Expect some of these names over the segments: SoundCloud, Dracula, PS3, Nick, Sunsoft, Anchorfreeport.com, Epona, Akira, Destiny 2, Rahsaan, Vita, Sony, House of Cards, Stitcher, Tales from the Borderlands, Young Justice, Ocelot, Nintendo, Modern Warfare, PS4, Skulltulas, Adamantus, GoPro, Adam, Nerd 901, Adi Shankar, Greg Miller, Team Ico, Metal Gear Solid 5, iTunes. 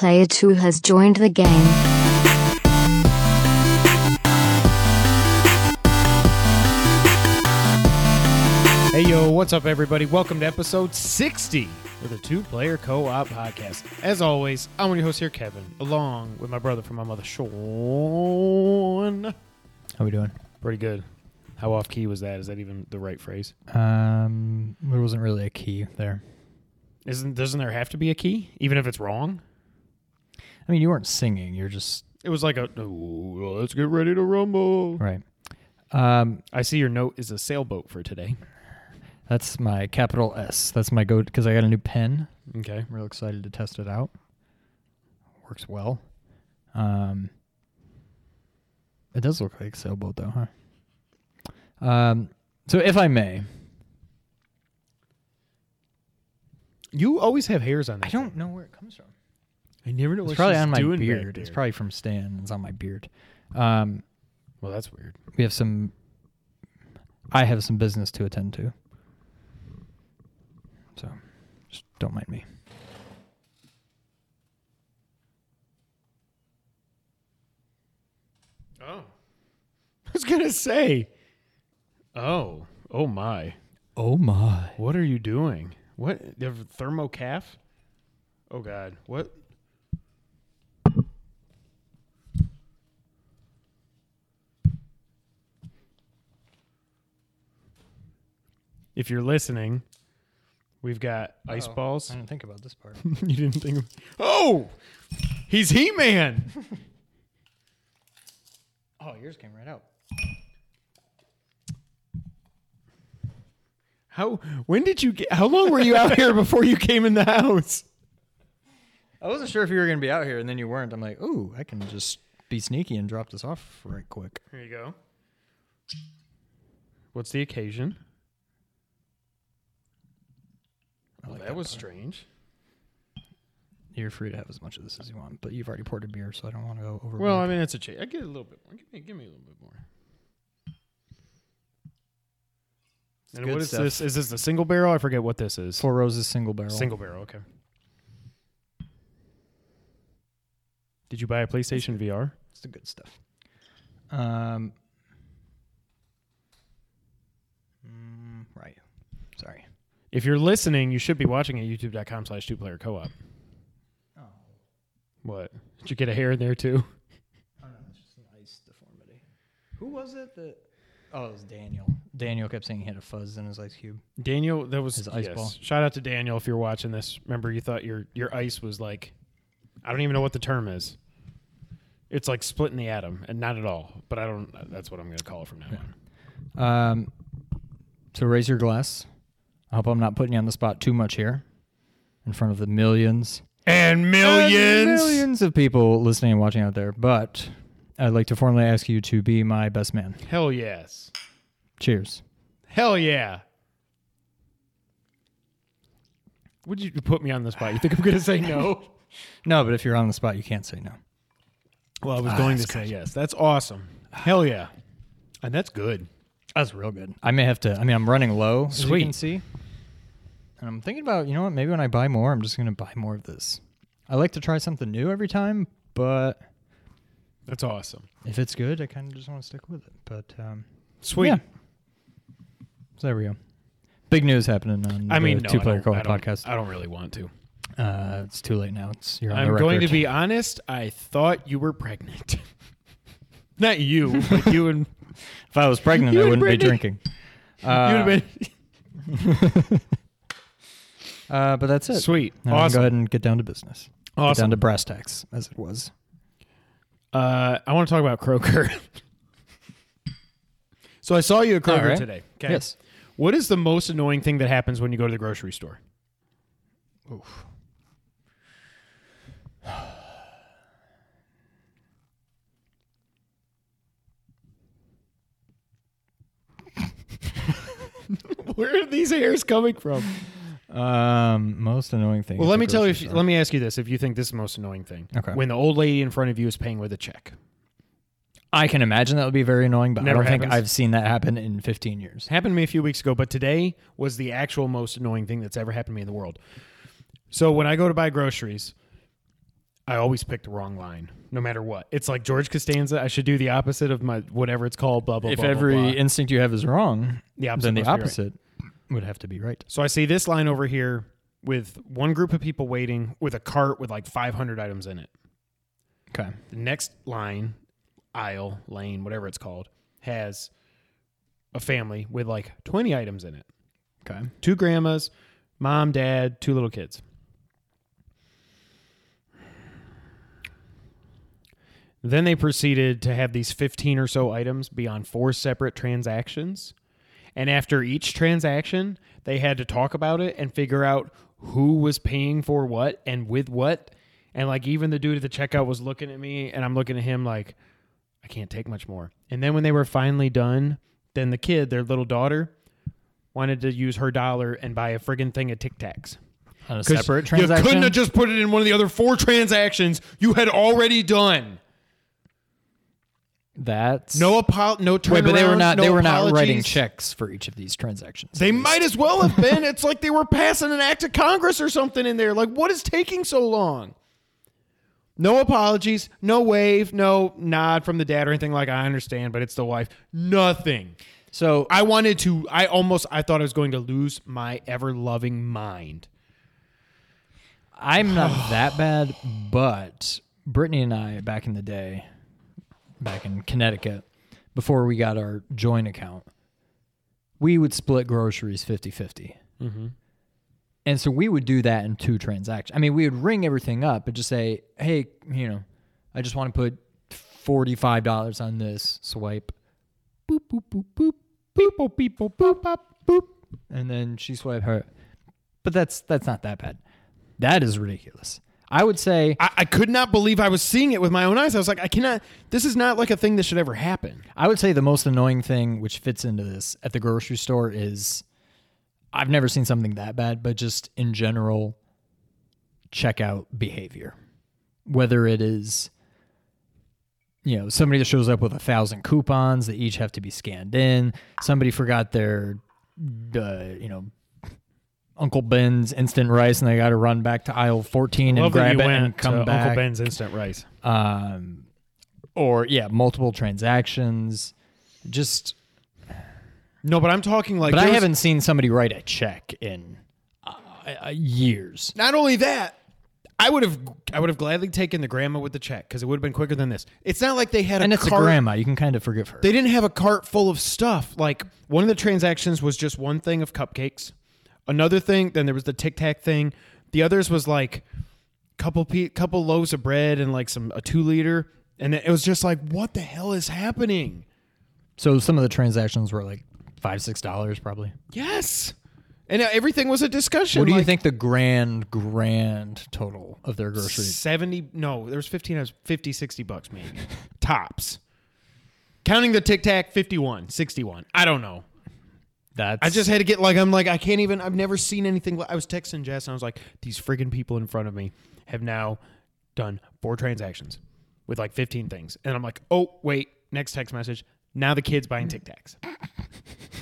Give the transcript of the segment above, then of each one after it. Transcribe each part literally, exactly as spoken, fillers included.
player two has joined the game. Hey yo, what's up everybody? Welcome to episode sixty of the two-player co-op podcast. As always, I'm one of your hosts here, Kevin, along with my brother from my mother, Sean. How we doing? Pretty good. How off key was that? Is that even the right phrase? Um, there wasn't really a key there. Isn't doesn't there have to be a key, even if it's wrong? I mean, you weren't singing. You're just. It was like a oh, let's get ready to rumble. Right. Um, I see your note is a sailboat for today. That's my capital S. That's my go, because I got a new pen. Okay. I'm real excited to test it out. Works well. Um, it does look like a sailboat, though, huh? Um, so if I may. You always have hairs on that. I don't thing. know where it comes from. I never know what she's doing. It's probably on my beard. It's probably from Stan. It's on my beard. Um, well, that's weird. We have some... I have some business to attend to. So, just don't mind me. Oh. I was going to say. Oh. Oh, my. Oh, my. What are you doing? What? You have a thermo calf? Oh, God. What? If you're listening... We've got ice oh, balls. I didn't think about this part. You didn't think of... Oh! He's He-Man! Oh, yours came right out. How... When did you get... How long were you out here before you came in the house? I wasn't sure if you were going to be out here, and then you weren't. I'm like, ooh, I can just be sneaky and drop this off right quick. Here you go. What's the occasion? Well, like that, that was part. strange. You're free to have as much of this as you want, but you've already poured a beer, so I don't want to go over. Well, I mean, it's a change. I get a little bit more. Give me, give me a little bit more. It's and what stuff. is this? Is this the single barrel? I forget what this is. Four Roses single barrel. Single barrel. Okay. Did you buy a PlayStation V R? It's the good stuff. Um. Mm, right. Sorry. If you're listening, you should be watching at youtube.com slash two-player co-op. Oh. What? Did you get a hair in there, too? Oh, no, it's just an ice deformity. Who was it that... Oh, it was Daniel. Daniel kept saying he had a fuzz in his ice cube. Daniel, that was... His ice yes. ball. Shout out to Daniel if you're watching this. Remember, you thought your your ice was like... I don't even know what the term is. It's like splitting the atom, and not at all. But I don't... That's what I'm going to call it from now yeah. on. Um, so raise your glass... I hope I'm not putting you on the spot too much here in front of the millions and millions and millions of people listening and watching out there, but I'd like to formally ask you to be my best man. Hell yes. Cheers. Hell yeah. Would you put me on the spot? You think I'm going to say no? No, but if you're on the spot, you can't say no. Well, I was ah, going to say good. yes. That's awesome. Hell yeah. And that's good. That's real good. I may have to, I mean, I'm running low, Sweet. as you can see. And I'm thinking about, you know what, maybe when I buy more, I'm just going to buy more of this. I like to try something new every time, but... That's awesome. If it's good, I kind of just want to stick with it, but... Um, Sweet. Yeah. So there we go. Big news happening on I the mean, no, two-player co-op podcast. I don't really want to. Uh, it's too late now. It's you're on I'm the record. going to be honest, I thought you were pregnant. Not you, but you and... If I was pregnant, I wouldn't be drinking. Uh, you would have been. uh, but that's it. Sweet. Now awesome. Go ahead and get down to business. Awesome. Get down to brass tacks, as it was. Uh, I want to talk about Kroger. So I saw you at Kroger right. today. Okay? Yes. What is the most annoying thing that happens when you go to the grocery store? Oof. Where are these hairs coming from? Um, most annoying thing. Well, let me tell you. If you let me ask you this: if you think this is the most annoying thing, okay, when the old lady in front of you is paying with a check, I can imagine that would be very annoying. But Never I don't happens. think I've seen that happen in fifteen years. Happened to me a few weeks ago, but today was the actual most annoying thing that's ever happened to me in the world. So when I go to buy groceries, I always pick the wrong line, no matter what. It's like George Costanza. I should do the opposite of my whatever it's called. Blah blah. If blah, every blah, blah. instinct you have is wrong, the opposite then the opposite right. would have to be right. So I see this line over here with one group of people waiting with a cart with like five hundred items in it. Okay. The next line, aisle, lane, whatever it's called, has a family with like twenty items in it. Okay. Two grandmas, mom, dad, two little kids. Then they proceeded to have these fifteen or so items be on four separate transactions. And after each transaction, they had to talk about it and figure out who was paying for what and with what. And like even the dude at the checkout was looking at me and I'm looking at him like, I can't take much more. And then when they were finally done, then the kid, their little daughter, wanted to use her dollar and buy a friggin' thing of Tic Tacs. On a separate transaction? You couldn't have just put it in one of the other four transactions you had already done. That's no apo- no turnaround. Wait, but they were not. No they were apologies. Not writing checks for each of these transactions. They might as well have been. It's like they were passing an act of Congress or something in there. Like, what is taking so long? No apologies. No wave. No nod from the dad or anything. Like, I understand, but it's the wife. Nothing. So I wanted to. I almost. I thought I was going to lose my ever loving mind. I'm not that bad, but Brittany and I back in the day. Back in Connecticut, before we got our joint account, we would split groceries fifty-fifty. Mm-hmm. And so we would do that in two transactions. I mean, we would ring everything up and just say, hey, you know, I just want to put forty-five dollars on this swipe. Boop, boop, boop, boop, beep, boop, beep, boop, boop, boop, boop. And then she swiped her. But that's that's not that bad. That is ridiculous. I would say... I, I could not believe I was seeing it with my own eyes. I was like, I cannot... This is not like a thing that should ever happen. I would say the most annoying thing, which fits into this, at the grocery store is... I've never seen something that bad, but just in general, checkout behavior. Whether it is, you know, somebody that shows up with a thousand coupons that each have to be scanned in. Somebody forgot their, uh, you know... Uncle Ben's Instant Rice, and they got to run back to aisle fourteen and grab it and come back. Uncle Ben's Instant Rice. Um, or, yeah, multiple transactions. Just... No, but I'm talking like... But I haven't seen somebody write a check in uh, uh, years. Not only that, I would have I would have gladly taken the grandma with the check because it would have been quicker than this. It's not like they had a cart... And it's a grandma. You can kind of forgive her. They didn't have a cart full of stuff. Like, one of the transactions was just one thing of cupcakes. Another thing, then there was the Tic Tac thing. The others was like couple pe- couple loaves of bread and like some a two liter, and it was just like, what the hell is happening? So some of the transactions were like five six dollars probably. Yes, and everything was a discussion. What do like, you think the grand grand total of their grocery? Seventy? No, there was fifteen. It was fifty, sixty bucks maybe tops. Counting the Tic Tac, fifty-one, sixty-one. I don't know. That's I just had to get like, I'm like, I can't even, I've never seen anything. I was texting Jess and I was like, these friggin' people in front of me have now done four transactions with like fifteen things. And I'm like, oh, wait, next text message. Now the kid's buying Tic Tacs.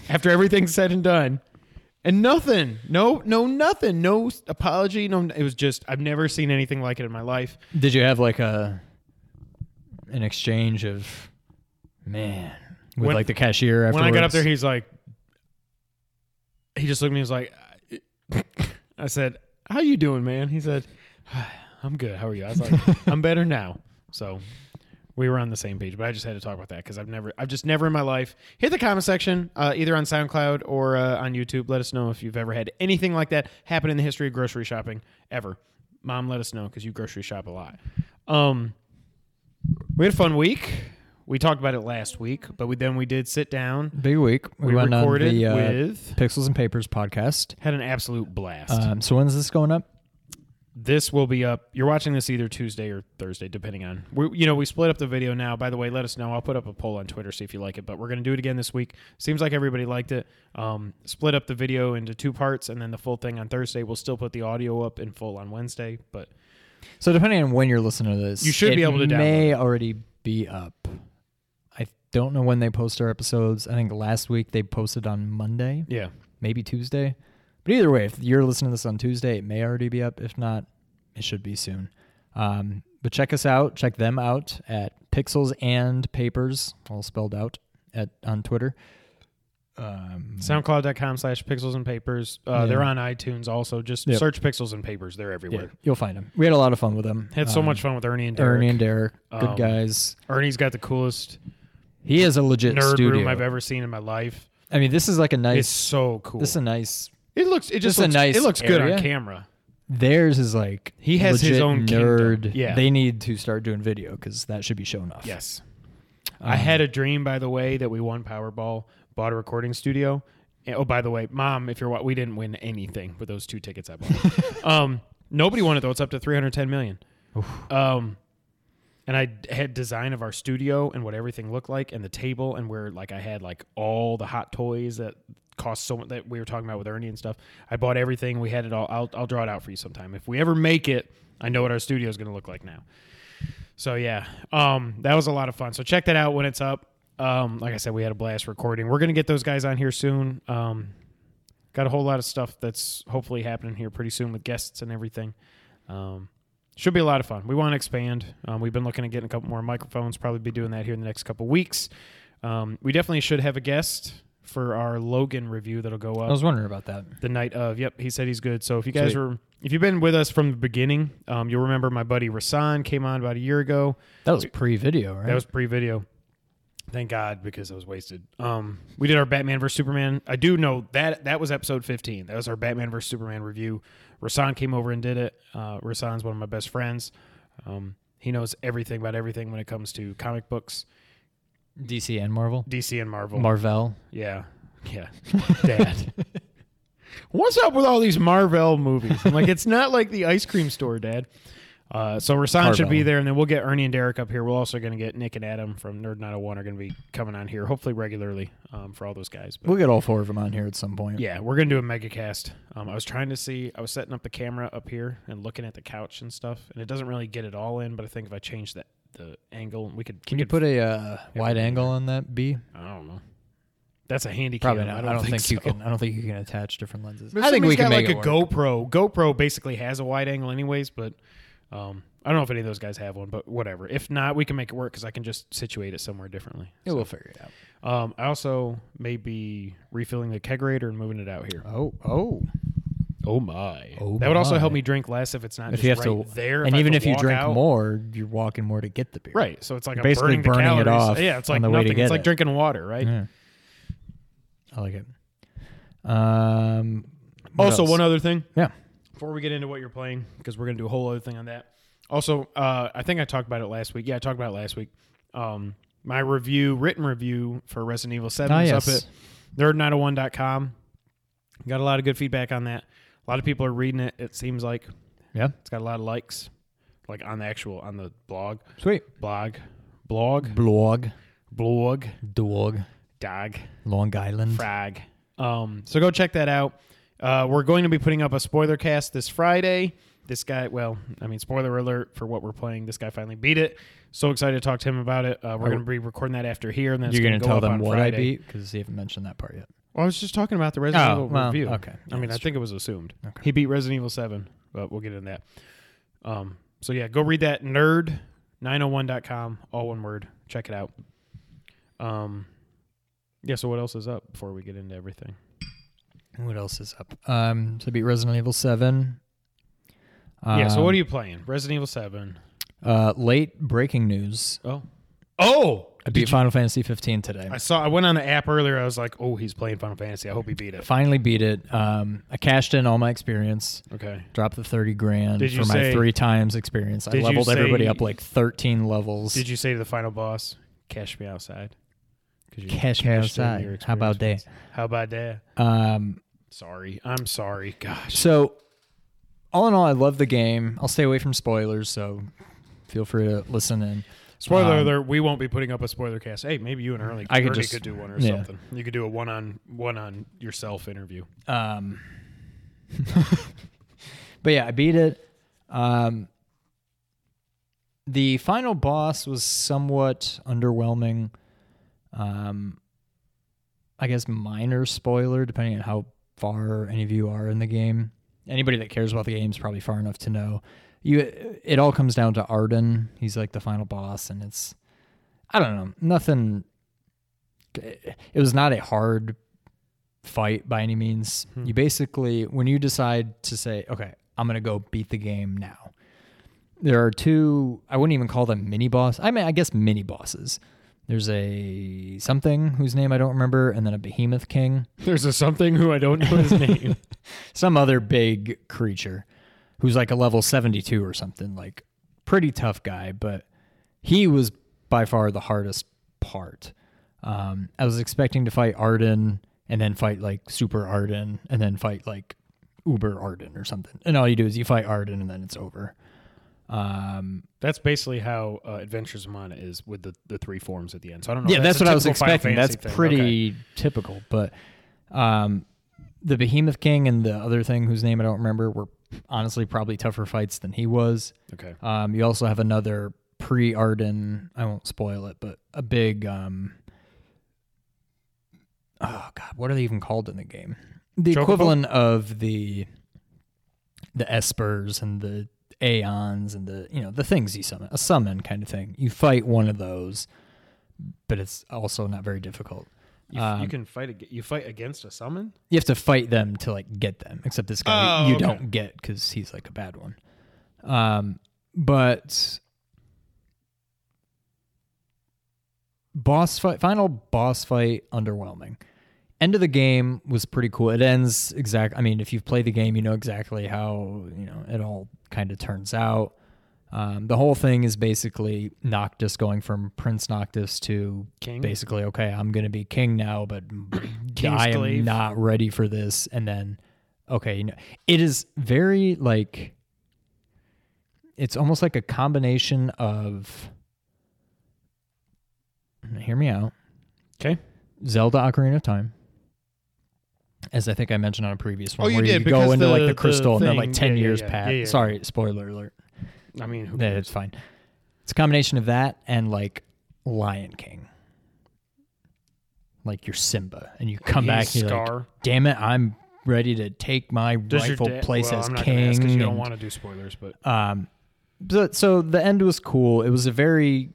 After everything's said and done. And nothing. No, no, nothing. No apology. No, it was just, I've never seen anything like it in my life. Did you have like a, an exchange of, man, with when, like the cashier afterwards? When I got up there, he's like, he just looked at me and was like, I said, how you doing, man? He said, I'm good. How are you? I was like, I'm better now. So we were on the same page, but I just had to talk about that because I've never, I've just never in my life. Hit the comment section, uh, either on SoundCloud or uh, on YouTube. Let us know if you've ever had anything like that happen in the history of grocery shopping ever. Mom, let us know because you grocery shop a lot. Um, we had a fun week. We talked about it last week, but we, then we did sit down. Big week. We, we went recorded on the uh, with Pixels and Papers podcast. Had an absolute blast. Um, so when's this going up? This will be up. You're watching this either Tuesday or Thursday, depending on. We, you know, we split up the video now. By the way, let us know. I'll put up a poll on Twitter, see if you like it. But we're going to do it again this week. Seems like everybody liked it. Um, split up the video into two parts, and then the full thing on Thursday. We'll still put the audio up in full on Wednesday. But so depending on when you're listening to this, you should be able to download. It may already be up. Don't know when they post our episodes. I think last week they posted on Monday. Yeah. Maybe Tuesday. But either way, if you're listening to this on Tuesday, it may already be up. If not, it should be soon. Um, but check us out. Check them out at Pixels and Papers, all spelled out, at on Twitter. Um, SoundCloud.com slash Pixels and Papers. Uh, yeah. They're on iTunes also. Just yep. search Pixels and Papers. They're everywhere. Yeah, you'll find them. We had a lot of fun with them. Had um, so much fun with Ernie and Derek. Ernie and Derek. Good um, guys. Ernie's got the coolest. He is a legit nerd studio. room I've ever seen in my life. I mean, this is like a nice. It's so cool. This is a nice. It looks. It just looks. Nice it looks good area. on camera. Theirs is like he has his own nerd. Kingdom. Yeah, they need to start doing video because that should be shown off. Yes. Um, I had a dream, by the way, that we won Powerball. Bought a recording studio. Oh, by the way, Mom, if you're what, we didn't win anything with those two tickets I bought. um, nobody won it though. It's up to three hundred ten million. Oof. Um, and I had design of our studio and what everything looked like, and the table, and where like I had like all the hot toys that cost so much that we were talking about with Ernie and stuff. I bought everything. We had it all. I'll I'll draw it out for you sometime if we ever make it. I know what our studio is going to look like now. So yeah, um, that was a lot of fun. So check that out when it's up. Um, like I said, we had a blast recording. We're going to get those guys on here soon. Um, got a whole lot of stuff that's hopefully happening here pretty soon with guests and everything. Um, should be a lot of fun. We want to expand. Um, we've been looking at getting a couple more microphones, probably be doing that here in the next couple weeks. Um, we definitely should have a guest for our Logan review that'll go up. I was wondering about that. The night of, yep, he said he's good. So if you guys Sweet. were, if you've been with us from the beginning, um, you'll remember my buddy Rahsaan came on about a year ago. That was pre-video, right? That was pre-video. Thank God, because I was wasted. Um, we did our Batman versus. Superman. I do know that that was episode fifteen. That was our Batman versus. Superman review. Rahsaan came over and did it. Uh, Rahsaan's one of my best friends. Um, he knows everything about everything when it comes to comic books. D C and Marvel? D C and Marvel. Marvel. Yeah. Yeah. Dad. What's up with all these Marvel movies? I'm like, it's not like the ice cream store, Dad. Uh, so Rahsaan should be there, and then we'll get Ernie and Derek up here. We're also going to get Nick and Adam from Nerd nine oh one are going to be coming on here, hopefully regularly, um, for all those guys. But we'll get all four of them on here at some point. Yeah, we're going to do a mega cast. Um, I was trying to see, I was setting up the camera up here and looking at the couch and stuff, and it doesn't really get it all in, but I think if I change the, the angle, we could... Can you put a uh, wide angle on that B? I don't know. That's a handy camera. Probably not. I don't, I don't think, think so. you can. I don't think you can attach different lenses. But I think we can got make like it a work. GoPro. GoPro basically has a wide angle anyways, but... Um, I don't know if any of those guys have one, but whatever. If not, we can make it work because I can just situate it somewhere differently. Yeah, so, we'll figure it out. Um, I also may be refilling the kegerator and moving it out here. Oh, oh, oh my! Oh, that would my. also help me drink less if it's not if just you have right to, there. And if even if you drink out, more, you're walking more to get the beer. Right. So it's like I'm basically burning, burning the calories. it off. Yeah, it's like nothing. It's like it. drinking water, right? Yeah. I like it. Um. Also, else? one other thing. Yeah. Before we get into what you're playing, because we're going to do a whole other thing on that. Also, uh, I think I talked about it last week. Yeah, I talked about it last week. Um, my review, written review for Resident Evil seven oh, is yes. up at nerd nine oh one dot com. Got a lot of good feedback on that. A lot of people are reading it, it seems like. Yeah. It's got a lot of likes, like on the actual, on the blog. Sweet. Blog. Blog. Blog. Blog. Dog. Dog. Long Island. Frag. Um, so go check that out. Uh, we're going to be putting up a spoiler cast this Friday. This guy, well, I mean, spoiler alert for what we're playing. This guy finally beat it. So excited to talk to him about it. Uh, we're going to be recording that after here. And then you're going to tell them what Friday. I beat? Because you haven't mentioned that part yet. Well, I was just talking about the Resident oh, Evil well, review. Okay. I mean, that's I think true. it was assumed. Okay. He beat Resident Evil seven, but we'll get into that. Um, so, yeah, go read that. nerd nine oh one dot com, all one word. Check it out. Um, yeah, so what else is up before we get into everything? What else is up? Um, so beat Resident Evil seven. Um, yeah, so what are you playing? Resident Evil seven. Uh, late breaking news. Oh. Oh! I beat Final Fantasy fifteen today. I saw. I went on the app earlier. I was like, oh, he's playing Final Fantasy. I hope he beat it. Finally beat it. Um, I cashed in all my experience. Okay. Dropped the thirty grand for my three times experience. I leveled everybody up like thirteen levels. Did you say to the final boss, cash me outside? Cash me outside. How about that? How about that? Um... Sorry. I'm sorry. Gosh. So, all in all, I love the game. I'll stay away from spoilers, so feel free to listen in. Spoiler um, alert, we won't be putting up a spoiler cast. Hey, maybe you and Ernie could, I could, just, could do one or yeah. something. You could do a one-on, one-on yourself interview. Um, but yeah, I beat it. Um, the final boss was somewhat underwhelming. Um, I guess minor spoiler, depending on how far any of you are in the game. Anybody that cares about the game is probably far enough to know you it all comes down to Ardyn. He's like the final boss, and it's I don't know, nothing. It was not a hard fight by any means. Hmm. You basically, when you decide to say, okay, I'm going to go beat the game now, there are two, I wouldn't even call them mini boss. I mean, I guess mini bosses. There's a something whose name I don't remember, and then a Behemoth King. There's a something who I don't know his name. Some other big creature who's like a level seventy-two or something, like pretty tough guy, but he was by far the hardest part. Um, I was expecting to fight Ardyn and then fight like Super Ardyn and then fight like Uber Ardyn or something. And all you do is you fight Ardyn and then it's over. Um, that's basically how uh, Adventures of Mana is with the, the three forms at the end. So I don't know. Yeah, that's, that's what I was expecting. That's thing. pretty okay. typical. But um, the Behemoth King and the other thing whose name I don't remember were honestly probably tougher fights than he was. Okay. Um, you also have another pre-Ardyn, I won't spoil it, but a big... Um, oh God, what are they even called in the game? The Chocobo? Equivalent of the the espers and the aeons and the, you know, the things you summon, a summon kind of thing. You fight one of those, but it's also not very difficult. You, um, you can fight. You fight against a summon. You have to fight them to like get them. Except this guy, oh, you okay. don't get because he's like a bad one. Um, but boss fight, final boss fight, underwhelming. End of the game was pretty cool. It ends exact. I mean, if you've played the game, you know exactly how, you know, it all kind of turns out. Um, the whole thing is basically Noctis going from Prince Noctis to King. Basically, okay, I'm going to be king now, but I am not ready for this. And then, okay, you know, it is very like, it's almost like a combination of, hear me out. Okay. Zelda Ocarina of Time. As I think I mentioned on a previous one, oh, where did, you go into the, like the crystal the thing, and then like ten yeah, years yeah, pass. Yeah, yeah. Sorry, spoiler alert. I mean, who cares? It's fine. It's a combination of that and like Lion King. Like you're Simba and you come He's back and you're Scar. Like, damn it, I'm ready to take my Does rightful da- place well, as I'm not king. Ask, you and, don't want to do spoilers, but um, so, so the end was cool. It was a very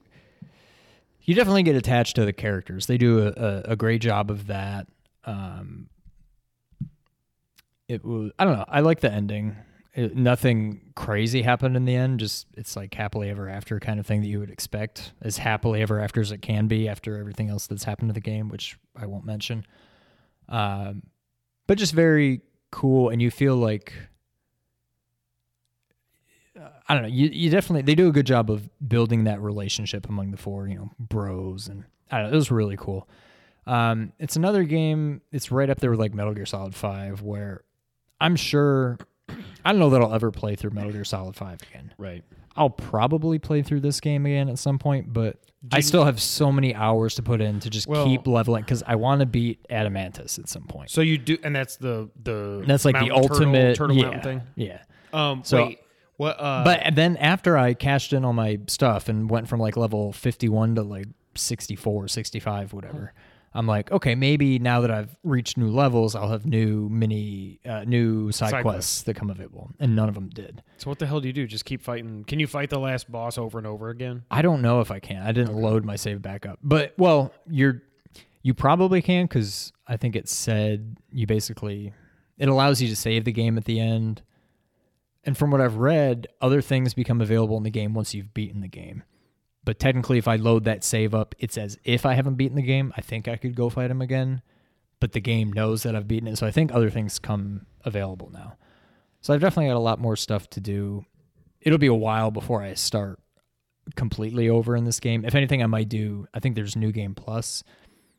You definitely get attached to the characters. They do a, a, a great job of that. Um, it was, I don't know. I like the ending. It, nothing crazy happened in the end. Just it's like happily ever after kind of thing that you would expect, as happily ever after as it can be after everything else that's happened to the game, which I won't mention. Um, but just very cool. And you feel like, I don't know. You you definitely they do a good job of building that relationship among the four, you know, bros, and I don't know. It was really cool. Um, it's another game. It's right up there with like Metal Gear Solid five, where I'm sure I don't know that I'll ever play through Metal Gear Solid five again. Right. I'll probably play through this game again at some point, but Did I still have so many hours to put in to just well, keep leveling because I want to beat Adamantus at some point. So you do, and that's the the and that's like the ultimate turtle, turtle yeah, mountain thing. Yeah. Um. So. Wait. What, uh, but then after I cashed in all my stuff and went from like level fifty-one to like sixty-four, sixty-five, whatever, I'm like, okay, maybe now that I've reached new levels, I'll have new mini, uh, new side, side quests, quests that come available. And none of them did. So what the hell do you do? Just keep fighting. Can you fight the last boss over and over again? I don't know if I can. I didn't okay. load my save back up. But, well, you're, you probably can because I think it said you basically, it allows you to save the game at the end. And from what I've read, other things become available in the game once you've beaten the game. But technically, if I load that save up, it's as if I haven't beaten the game. I think I could go fight him again, but the game knows that I've beaten it. So I think other things come available now. So I've definitely got a lot more stuff to do. It'll be a while before I start completely over in this game. If anything, I might do, I think there's New Game Plus.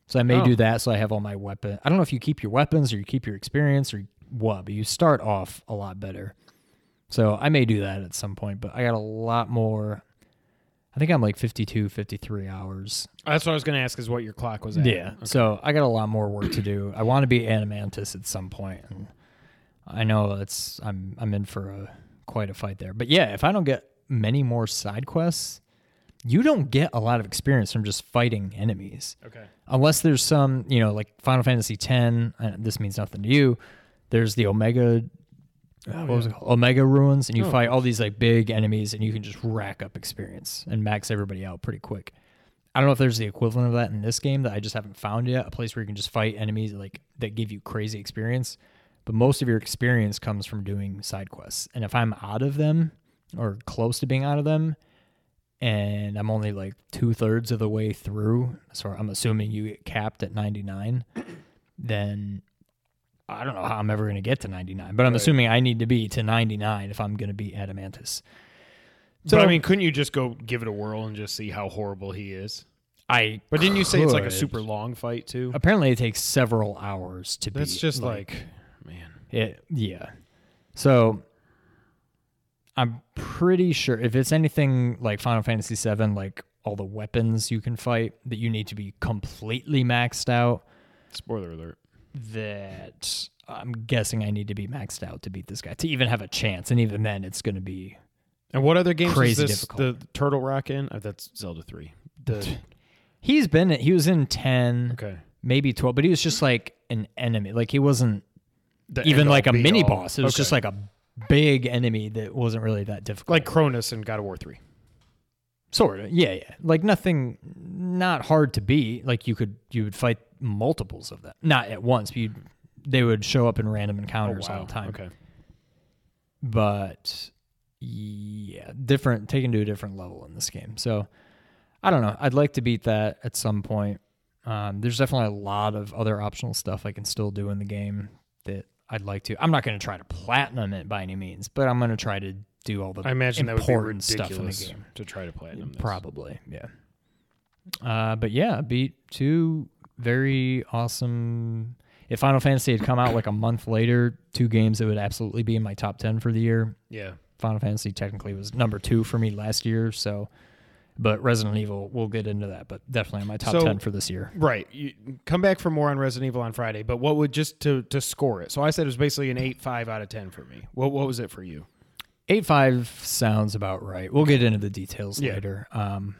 So I may oh. do that so I have all my weapons. I don't know if you keep your weapons or you keep your experience or what, but you start off a lot better. So I may do that at some point, but I got a lot more. I think I'm like fifty-two, fifty-three hours. That's what I was going to ask is what your clock was at. Yeah. Okay. So I got a lot more work to do. I want to be Adamantus at some point. And I know it's I'm I'm in for a quite a fight there. But yeah, if I don't get many more side quests, you don't get a lot of experience from just fighting enemies. Okay. Unless there's some, you know, like Final Fantasy ten, this means nothing to you. There's the Omega oh, what yeah. was it called? Omega Ruins, and you oh. fight all these like big enemies, and you can just rack up experience and max everybody out pretty quick. I don't know if there's the equivalent of that in this game that I just haven't found yet, a place where you can just fight enemies like that give you crazy experience. But most of your experience comes from doing side quests. And if I'm out of them or close to being out of them, and I'm only like two thirds of the way through, so I'm assuming you get capped at ninety-nine, then I don't know how I'm ever going to get to ninety-nine, but I'm right. assuming I need to be to ninety-nine if I'm going to beat Adamantus. So, but I mean, couldn't you just go give it a whirl and just see how horrible he is? I But didn't you could. say it's like a super long fight too? Apparently it takes several hours to beat. That's just like, like man. It, yeah. So I'm pretty sure if it's anything like Final Fantasy seven, like all the weapons you can fight, that you need to be completely maxed out. Spoiler alert. That I'm guessing I need to be maxed out to beat this guy to even have a chance. And even then it's going to be... And what other games Crazy is this difficult. the Turtle Rock in? Oh, that's Zelda three. The... He's been, he was in ten, okay. maybe twelve, but he was just like an enemy. Like he wasn't the even like a mini all. boss. It was okay. just like a big enemy that wasn't really that difficult. Like Cronus in God of War three. Sort of, yeah, yeah. Like nothing, not hard to beat. Like you could, you would fight multiples of them. Not at once, but you'd, they would show up in random encounters oh, wow. all the time. Okay. But... Yeah, different, taken to a different level in this game. So, I don't know. I'd like to beat that at some point. Um, there's definitely a lot of other optional stuff I can still do in the game that I'd like to. I'm not going to try to platinum it by any means, but I'm going to try to do all the I imagine important that would be stuff in the game to try to platinum this. Probably, yeah. Uh, but yeah, beat two very awesome. If Final Fantasy had come out like a month later, two games that would absolutely be in my top ten for the year. Yeah. Final Fantasy technically was number two for me last year, so, but Resident Evil, we'll get into that, but definitely in my top so, ten for this year. Right. You come back for more on Resident Evil on Friday, but what would, just to, to score it, so I said it was basically an eight five out of ten for me. What what was it for you? eight five sounds about right. We'll get into the details yeah. later. Um,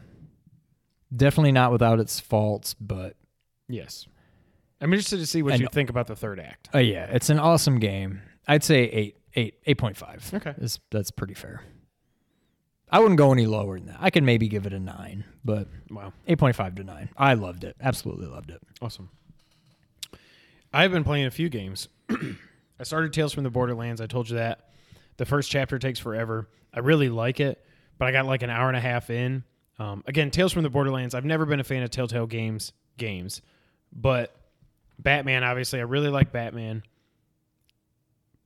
definitely not without its faults, but... Yes. I'm interested to see what and, you think about the third act. Oh uh, yeah, it's an awesome game. I'd say eight. Eight, eight point five. Okay, is, that's pretty fair. I wouldn't go any lower than that. I could maybe give it a nine, but wow, eight point five to nine. I loved it. Absolutely loved it. Awesome. I've been playing a few games. I started Tales from the Borderlands. I told you that. The first chapter takes forever. I really like it, but I got like an hour and a half in. Um, again, Tales from the Borderlands. I've never been a fan of Telltale games games, but Batman. Obviously, I really like Batman.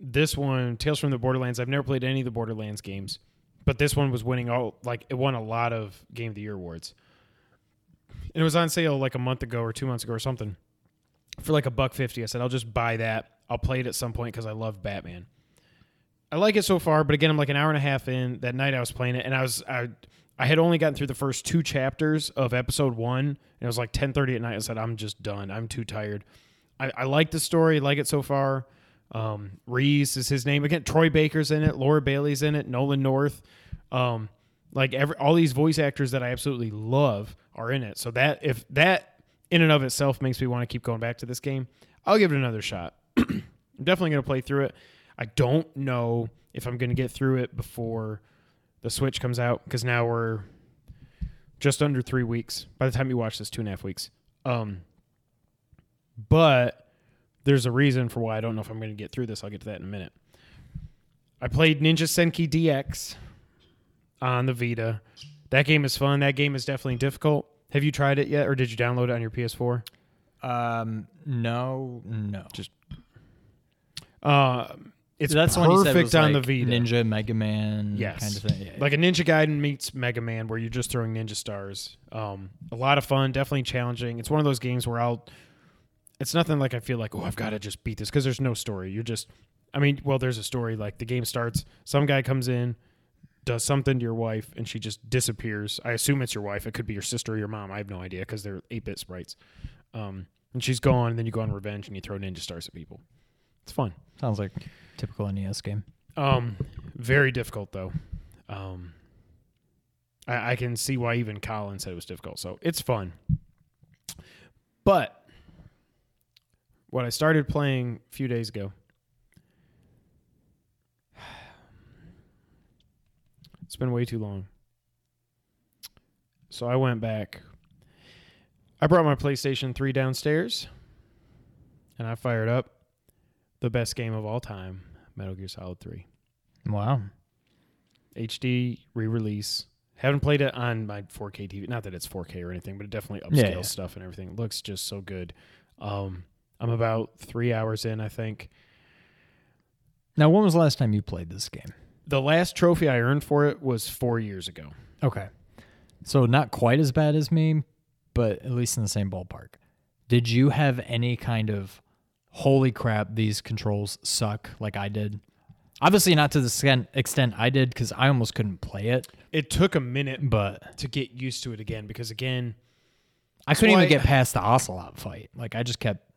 This one, Tales from the Borderlands, I've never played any of the Borderlands games, but this one was winning all, like, it won a lot of Game of the Year awards. And it was on sale, like, a month ago or two months ago or something for, like, a buck fifty. I said, I'll just buy that. I'll play it at some point because I love Batman. I like it so far, but, again, I'm, like, an hour and a half in. That night I was playing it, and I was I, I had only gotten through the first two chapters of episode one, and it was, like, ten thirty at night. I said, I'm just done. I'm too tired. I, I like the story. Like it so far. Um, Reese is his name again. Troy Baker's in it. Laura Bailey's in it. Nolan North, um, like every all these voice actors that I absolutely love are in it. So that if that in and of itself makes me want to keep going back to this game, I'll give it another shot. I'm definitely going to play through it. I don't know if I'm going to get through it before the Switch comes out because now we're just under three weeks. By the time you watch this, two and a half weeks. Um, but. There's a reason for why I don't know if I'm going to get through this. I'll get to that in a minute. I played Ninja Senki D X on the Vita. That game is fun. That game is definitely difficult. Have you tried it yet, or did you download it on your P S four? Um, no, no. Just uh, it's That's perfect when he said it was on like the Vita. Ninja Mega Man, yes, kind of thing. Yeah, like yeah. a Ninja Gaiden meets Mega Man, where you're just throwing ninja stars. Um, a lot of fun. Definitely challenging. It's one of those games where I'll. It's nothing like I feel like, oh, I've got to just beat this because there's no story. You're just, I mean, well, there's a story. Like the game starts, some guy comes in, does something to your wife, and she just disappears. I assume it's your wife. It could be your sister or your mom. I have no idea because they're eight-bit sprites. Um, and she's gone, and then you go on revenge, and you throw ninja stars at people. It's fun. Sounds like a typical N E S game. Um, very difficult, though. Um, I, I can see why even Colin said it was difficult. So it's fun. But... What I started playing a few days ago, It's been way too long. So I went back. I brought my PlayStation three downstairs, and I fired up the best game of all time, Metal Gear Solid three. Wow. H D re-release. Haven't played it on my four K T V. Not that it's four K or anything, but it definitely upscales yeah, yeah. stuff and everything. It looks just so good. Um, I'm about three hours in, I think. Now, when was the last time you played this game? The last trophy I earned for it was four years ago. Okay. So not quite as bad as me, but at least in the same ballpark. Did you have any kind of, holy crap, these controls suck like I did? Obviously not to the extent I did, because I almost couldn't play it. It took a minute but to get used to it again, because, again... I couldn't even I, get past the Ocelot fight. Like, I just kept...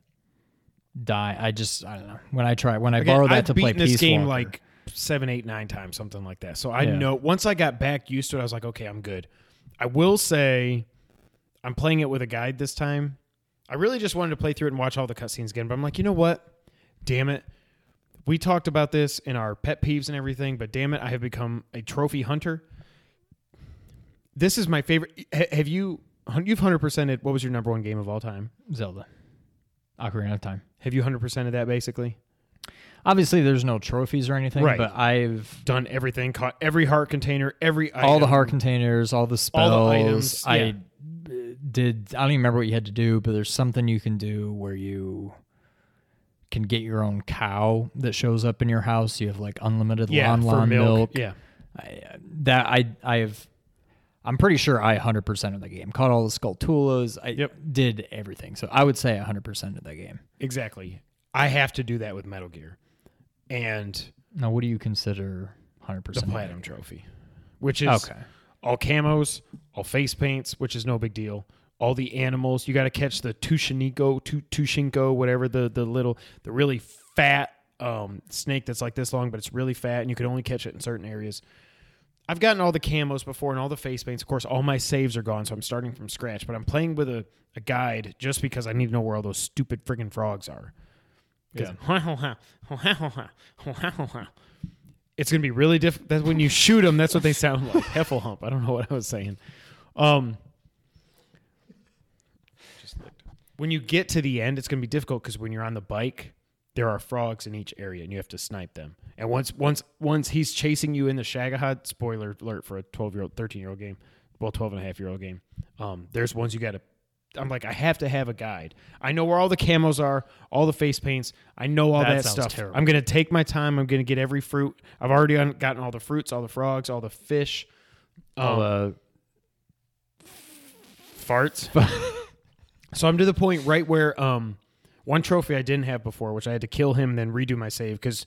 die. I just... I don't know. When I try, when I again, borrowed that I've to play Peace I've beaten this game, Walker, like, seven, eight, nine times, something like that. So I yeah. know... Once I got back used to it, I was like, okay, I'm good. I will say, I'm playing it with a guide this time. I really just wanted to play through it and watch all the cutscenes again, but I'm like, you know what? Damn it. We talked about this in our pet peeves and everything, but damn it, I have become a trophy hunter. This is my favorite. Have you, you've one hundred percented, what was your number one game of all time? Zelda. Ocarina of Time. Have you one hundred percented that, basically? Obviously, there's no trophies or anything, right. but I've... done everything, caught every heart container, every item. All the heart containers, all the spells. All the items, I yeah. did, I don't even remember what you had to do, but there's something you can do where you... can get your own cow that shows up in your house. You have like unlimited yeah, lawn lawn milk. milk. Yeah, I, that I I have. I'm pretty sure I one hundred percent of the game. Caught all the Skulltulas. I yep. did everything. So I would say one hundred percent of the game. Exactly. I have to do that with Metal Gear. And now, what do you consider one hundred percent? The Platinum Trophy, which is okay. all camos, all face paints, which is no big deal. All the animals. You got to catch the Tushiniko, Tushinko, whatever, the the little, the really fat um, snake that's like this long, but it's really fat, and you can only catch it in certain areas. I've gotten all the camos before and all the face paints. Of course, all my saves are gone, so I'm starting from scratch, but I'm playing with a, a guide just because I need to know where all those stupid freaking frogs are. Yeah. It's going to be really difficult. That's when you shoot them, that's what they sound like. Hefflehump. I don't know what I was saying. Um... When you get to the end, it's going to be difficult because when you're on the bike, there are frogs in each area, and you have to snipe them. And once once, once he's chasing you in the Shagahad, spoiler alert for a twelve-year-old, thirteen-year-old game, well, twelve-and-a-half-year-old game, um, there's ones you got to... I'm like, I have to have a guide. I know where all the camos are, all the face paints. I know all that, that stuff. Terrible. I'm going to take my time. I'm going to get every fruit. I've already gotten all the fruits, all the frogs, all the fish. Um, all the... Farts. So I'm to the point right where um, one trophy I didn't have before, which I had to kill him and then redo my save, because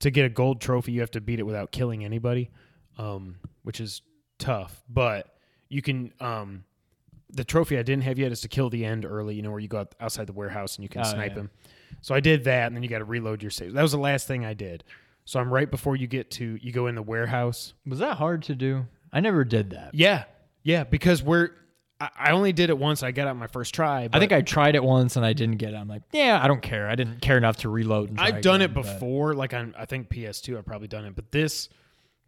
to get a gold trophy, you have to beat it without killing anybody, um, which is tough. But you can um, – the trophy I didn't have yet is to kill the end early, you know, where you go outside the warehouse and you can oh, snipe yeah. him. So I did that, and then you got to reload your save. That was the last thing I did. So I'm right before you get to – you go in the warehouse. Was that hard to do? I never did that. Yeah. Yeah, because we're – I only did it once. I got out my first try. But I think I tried it once and I didn't get it. I'm like, yeah, I don't care. I didn't care enough to reload. And try I've done again, it before. But... Like on, I think P S two, I've probably done it. But this,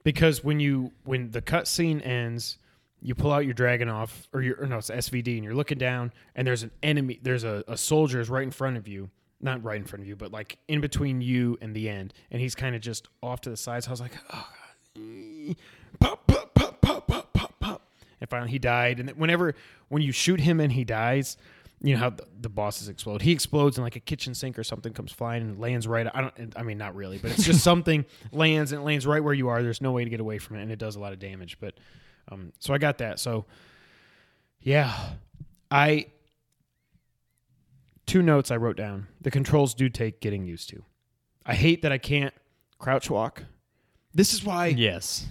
because when you when the cutscene ends, you pull out your dragon off, or your or no, it's S V D, and you're looking down, and there's an enemy. There's a, a soldier is right in front of you, not right in front of you, but like in between you and the end, and he's kind of just off to the side. So I was like, oh, God. Pop, pop, pop, pop, pop, pop, pop. And finally he died. And whenever, when you shoot him and he dies, you know how the, the bosses explode. He explodes and like a kitchen sink or something comes flying and lands right. I don't, I mean, not really, but it's just something lands and it lands right where you are. There's no way to get away from it. And it does a lot of damage. But, um, so I got that. So yeah, I, two notes I wrote down. The controls do take getting used to. I hate that I can't crouch walk. This is why. Yes.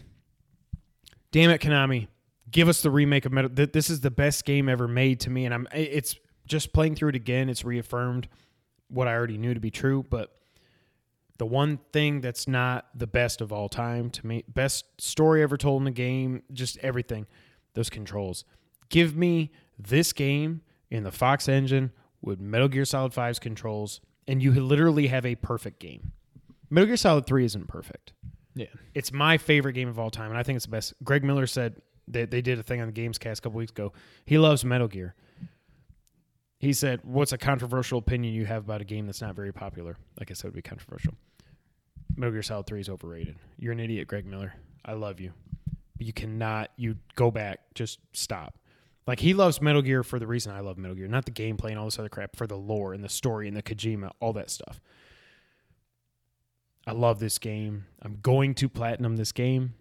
Damn it, Konami. Give us the remake of Metal. This is the best game ever made to me, and I'm. It's just playing through it again. It's reaffirmed what I already knew to be true. But the one thing that's not the best of all time to me, best story ever told in a game, just everything, those controls. Give me this game in the Fox engine with Metal Gear Solid five's controls, and you literally have a perfect game. Metal Gear Solid three isn't perfect. Yeah, it's my favorite game of all time, and I think it's the best. Greg Miller said that they did a thing on the Gamescast a couple weeks ago. He loves Metal Gear. He said, what's a controversial opinion you have about a game that's not very popular? I guess that would be controversial. Metal Gear Solid three is overrated. You're an idiot, Greg Miller. I love you. But you cannot, you go back, just stop. Like, he loves Metal Gear for the reason I love Metal Gear, not the gameplay and all this other crap, for the lore and the story and the Kojima, all that stuff. I love this game. I'm going to platinum this game.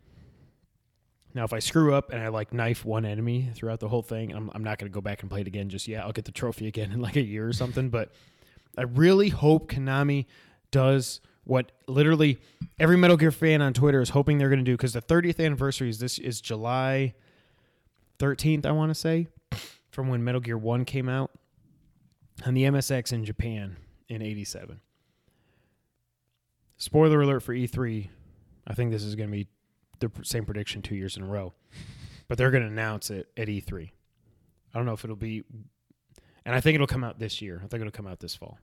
Now, if I screw up and I, like, knife one enemy throughout the whole thing, I'm, I'm not going to go back and play it again just yet. I'll get the trophy again in, like, a year or something. But I really hope Konami does what literally every Metal Gear fan on Twitter is hoping they're going to do, because the thirtieth anniversary is this is July thirteenth, I want to say, from when Metal Gear one came out on the M S X in Japan in eighty-seven. Spoiler alert for E three. I think this is going to be the same prediction two years in a row. But they're going to announce it at E three. I don't know if it'll be... And I think it'll come out this year. I think it'll come out this fall.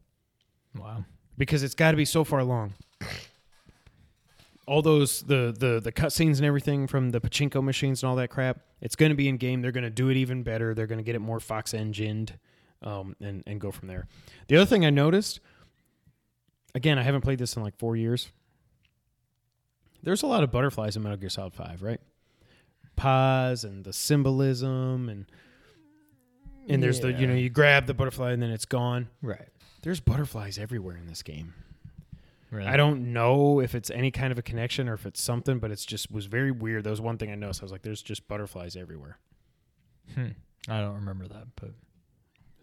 Wow. Because it's got to be so far along. All those, the the the cutscenes and everything from the pachinko machines and all that crap, it's going to be in-game. They're going to do it even better. They're going to get it more Fox engined um, and, and go from there. The other thing I noticed... Again, I haven't played this in like four years. There's a lot of butterflies in Metal Gear Solid five, right? Pause and the symbolism and and yeah. There's the, you know, you grab the butterfly and then it's gone. Right. There's butterflies everywhere in this game. Really? I don't know if it's any kind of a connection or if it's something, but it's just was very weird. That was one thing I noticed. I was like, there's just butterflies everywhere. Hmm. I don't remember that, but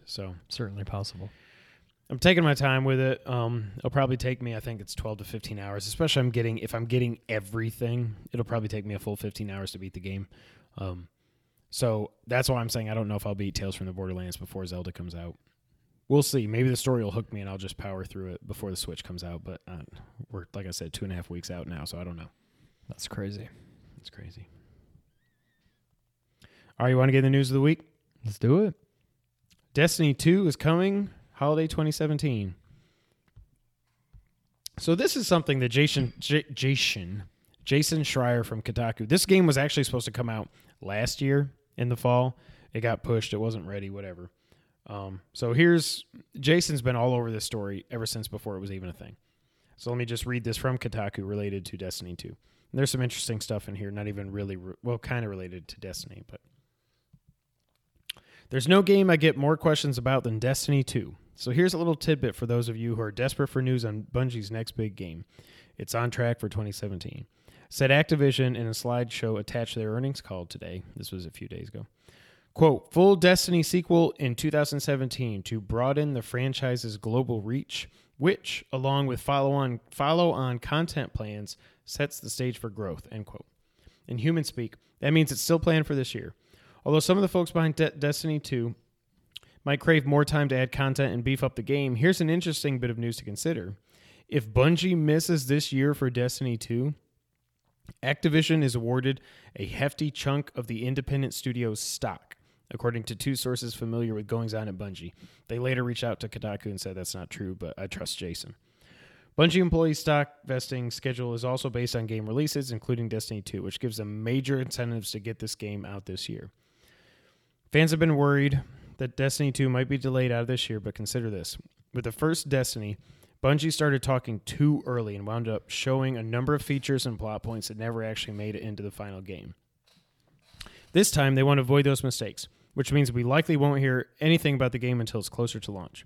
so certainly possible. I'm taking my time with it. Um, it'll probably take me, I think it's twelve to fifteen hours, especially I'm getting, if I'm getting everything, it'll probably take me a full fifteen hours to beat the game. Um, so that's why I'm saying I don't know if I'll beat Tales from the Borderlands before Zelda comes out. We'll see. Maybe the story will hook me and I'll just power through it before the Switch comes out. But uh, we're, like I said, two and a half weeks out now, so I don't know. That's crazy. That's crazy. All right, you want to get the news of the week? Let's do it. Destiny two is coming... Holiday twenty seventeen. So this is something that Jason J- Jason Jason Schreier from Kotaku. This game was actually supposed to come out last year in the fall. It got pushed. It wasn't ready. Whatever. Um, so here's Jason's been all over this story ever since before it was even a thing. So let me just read this from Kotaku related to Destiny two. And there's some interesting stuff in here. Not even really re- well, kind of related to Destiny, but there's no game I get more questions about than Destiny two. So here's a little tidbit for those of you who are desperate for news on Bungie's next big game. It's on track for twenty seventeen. Said Activision in a slideshow attached to their earnings call today. This was a few days ago. Quote, full Destiny sequel in two thousand seventeen to broaden the franchise's global reach, which, along with follow-on follow-on content plans, sets the stage for growth, end quote. In human speak, that means it's still planned for this year. Although some of the folks behind De- Destiny two might crave more time to add content and beef up the game, here's an interesting bit of news to consider. If Bungie misses this year for Destiny two, Activision is awarded a hefty chunk of the independent studio's stock, according to two sources familiar with goings-on at Bungie. They later reached out to Kotaku and said that's not true, but I trust Jason. Bungie employee stock vesting schedule is also based on game releases, including Destiny two, which gives them major incentives to get this game out this year. Fans have been worried that Destiny two might be delayed out of this year, but consider this. With the first Destiny, Bungie started talking too early and wound up showing a number of features and plot points that never actually made it into the final game. This time, they want to avoid those mistakes, which means we likely won't hear anything about the game until it's closer to launch.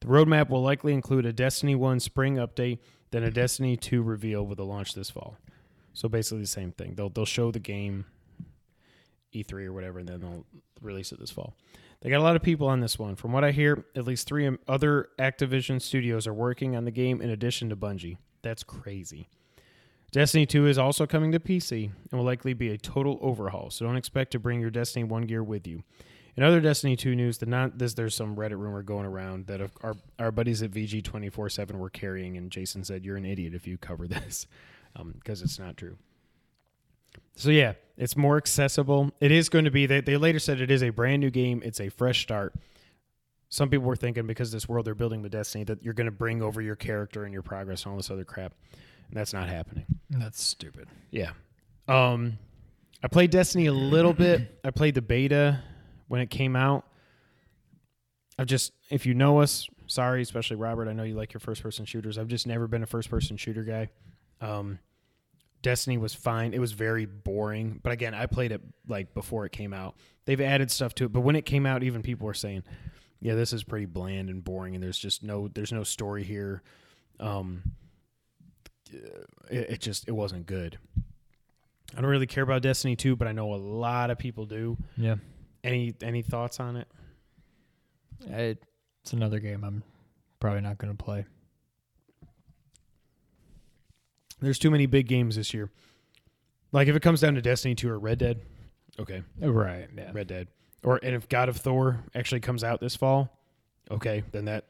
The roadmap will likely include a Destiny one spring update, then a Destiny two reveal with the launch this fall. So basically the same thing. They'll they'll show the game... E three or whatever, and then they'll release it this fall. They got a lot of people on this one. From what I hear, at least three other Activision studios are working on the game in addition to Bungie. That's crazy. Destiny two is also coming to P C and will likely be a total overhaul, so don't expect to bring your Destiny one gear with you. In other Destiny two news, the non- this, there's some Reddit rumor going around that our, our buddies at V G twenty-four seven were carrying, and Jason said, you're an idiot if you cover this, because um, it's not true. So, yeah, it's more accessible. It is going to be, they, they later said it is a brand new game. It's a fresh start. Some people were thinking because this world they're building with Destiny that you're going to bring over your character and your progress and all this other crap. And that's not happening. That's stupid. Yeah. Um, I played Destiny a little bit. I played the beta when it came out. I've just, if you know us, sorry, especially Robert, I know you like your first-person shooters. I've just never been a first-person shooter guy. Um, Destiny was fine. It was very boring. But again, I played it like before it came out. They've added stuff to it. But when it came out, even people were saying, yeah, this is pretty bland and boring, and there's just no, there's no story here. Um, it, it just, it wasn't good. I don't really care about Destiny two, but I know a lot of people do. Yeah. Any any thoughts on it? I, it's another game I'm probably not going to play. There's too many big games this year. Like, if it comes down to Destiny two or Red Dead, okay. Right, yeah. Red Dead. Or, and if God of Thor actually comes out this fall, okay, then that,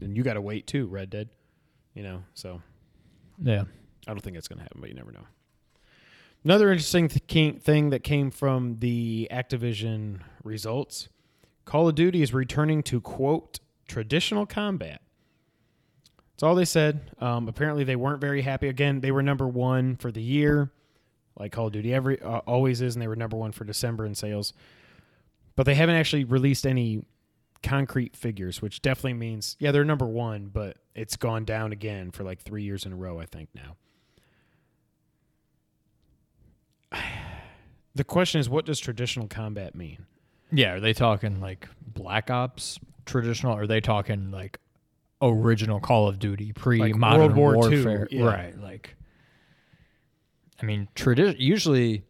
then you got to wait too, Red Dead. You know, so. Yeah. I don't think that's going to happen, but you never know. Another interesting th- thing that came from the Activision results, Call of Duty is returning to, quote, traditional combat. That's all they said. Um, apparently, they weren't very happy. Again, they were number one for the year, like Call of Duty every uh, always is, and they were number one for December in sales. But they haven't actually released any concrete figures, which definitely means, yeah, they're number one, but it's gone down again for like three years in a row, I think, now. The question is, what does traditional combat mean? Yeah, are they talking like Black Ops traditional? Or are they talking like original Call of Duty, pre-Modern Warfare? Yeah. Right, like, I mean, tradi- usually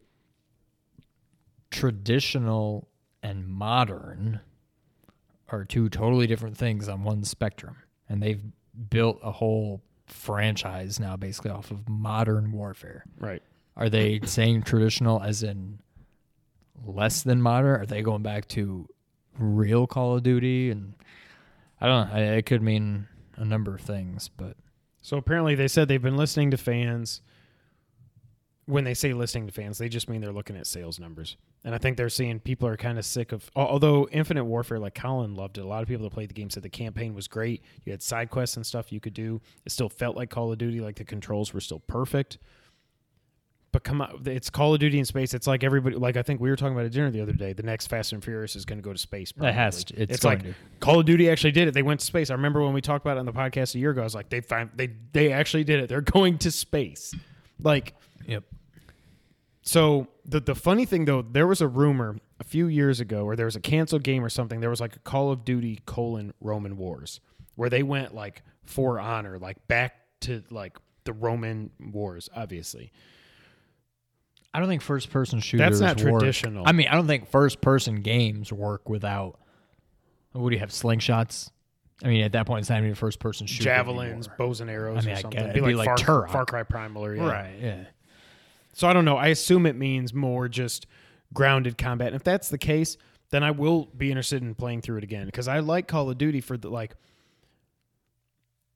traditional and modern are two totally different things on one spectrum. And they've built a whole franchise now basically off of Modern Warfare. Right. Are they saying traditional as in less than modern? Are they going back to real Call of Duty? And I don't know. It could mean a number of things, but so apparently they said they've been listening to fans. When they say listening to fans, they just mean they're looking at sales numbers. And I think they're seeing people are kind of sick of, although Infinite Warfare, like Colin loved it. A lot of people that played the game said the campaign was great. You had side quests and stuff you could do. It still felt like Call of Duty, like the controls were still perfect. But come on, it's Call of Duty in space. It's like everybody, like I think we were talking about at dinner the other day, the next Fast and Furious is going to go to space. Probably. It has to. It's, it's like to. Call of Duty actually did it. They went to space. I remember when we talked about it on the podcast a year ago, I was like, they find, they they actually did it. They're going to space. Like, yep. So the the funny thing though, there was a rumor a few years ago where there was a canceled game or something. There was like a Call of Duty colon Roman Wars where they went like for honor, like back to like the Roman Wars, obviously. I don't think first-person shooters. That's not work. Traditional. I mean, I don't think first-person games work without. What do you have? Slingshots. I mean, at that point, it's not even a first-person shooter. Javelins, anymore. Bows and arrows. I mean, or something. It'd be, it'd like, be like Far, Far Cry Primal, or yeah. Right? Yeah. So I don't know. I assume it means more just grounded combat. And if that's the case, then I will be interested in playing through it again because I like Call of Duty for the like.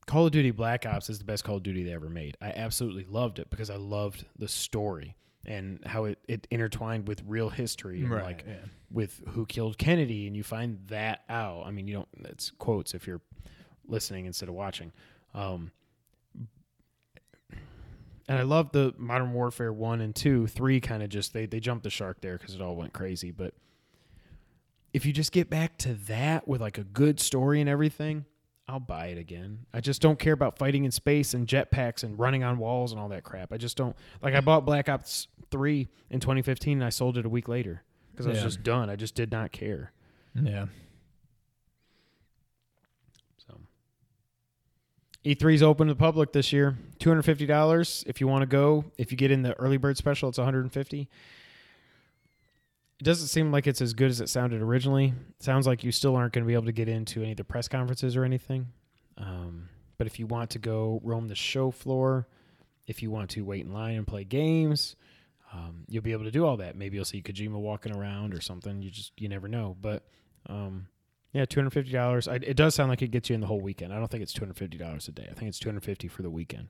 Call of Duty Black Ops is the best Call of Duty they ever made. I absolutely loved it because I loved the story. And how it, it intertwined with real history, right, like yeah. with who killed Kennedy, and you find that out. I mean, you don't. It's quotes if you're listening instead of watching. Um, and I love the Modern Warfare one and two, three kind of just they they jumped the shark there because it all went crazy. But if you just get back to that with like a good story and everything, I'll buy it again. I just don't care about fighting in space and jetpacks and running on walls and all that crap. I just don't. Like, I bought Black Ops three in twenty fifteen, and I sold it a week later because I was yeah. just done. I just did not care. Yeah. So, E three is open to the public this year. two hundred fifty dollars if you want to go. If you get in the early bird special, it's one hundred fifty dollars. It doesn't seem like it's as good as it sounded originally. It sounds like you still aren't going to be able to get into any of the press conferences or anything. Um, but if you want to go roam the show floor, if you want to wait in line and play games, um, you'll be able to do all that. Maybe you'll see Kojima walking around or something. You just you never know. But um, yeah, two hundred fifty dollars. I, it does sound like it gets you in the whole weekend. I don't think it's two hundred fifty dollars a day. I think it's two hundred fifty dollars for the weekend.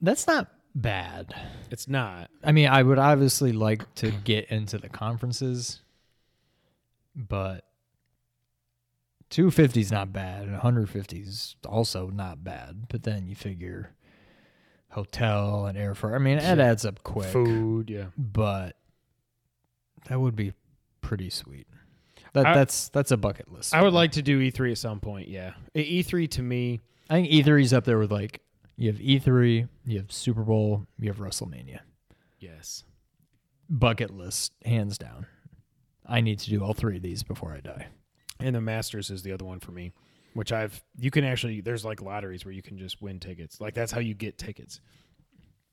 That's not bad. It's not. I mean, I would obviously like to get into the conferences, but two hundred fifty is not bad, and one hundred fifty is also not bad. But then you figure hotel and airfare. I mean, it adds up quick. Food, yeah. But that would be pretty sweet. That I, that's that's a bucket list. I would like to do E three at some point, yeah. E three to me... I think E three's up there with, like, you have E three, you have Super Bowl, you have WrestleMania. Yes. Bucket list, hands down. I need to do all three of these before I die. And the Masters is the other one for me, which I've... You can actually... There's, like, lotteries where you can just win tickets. Like, that's how you get tickets.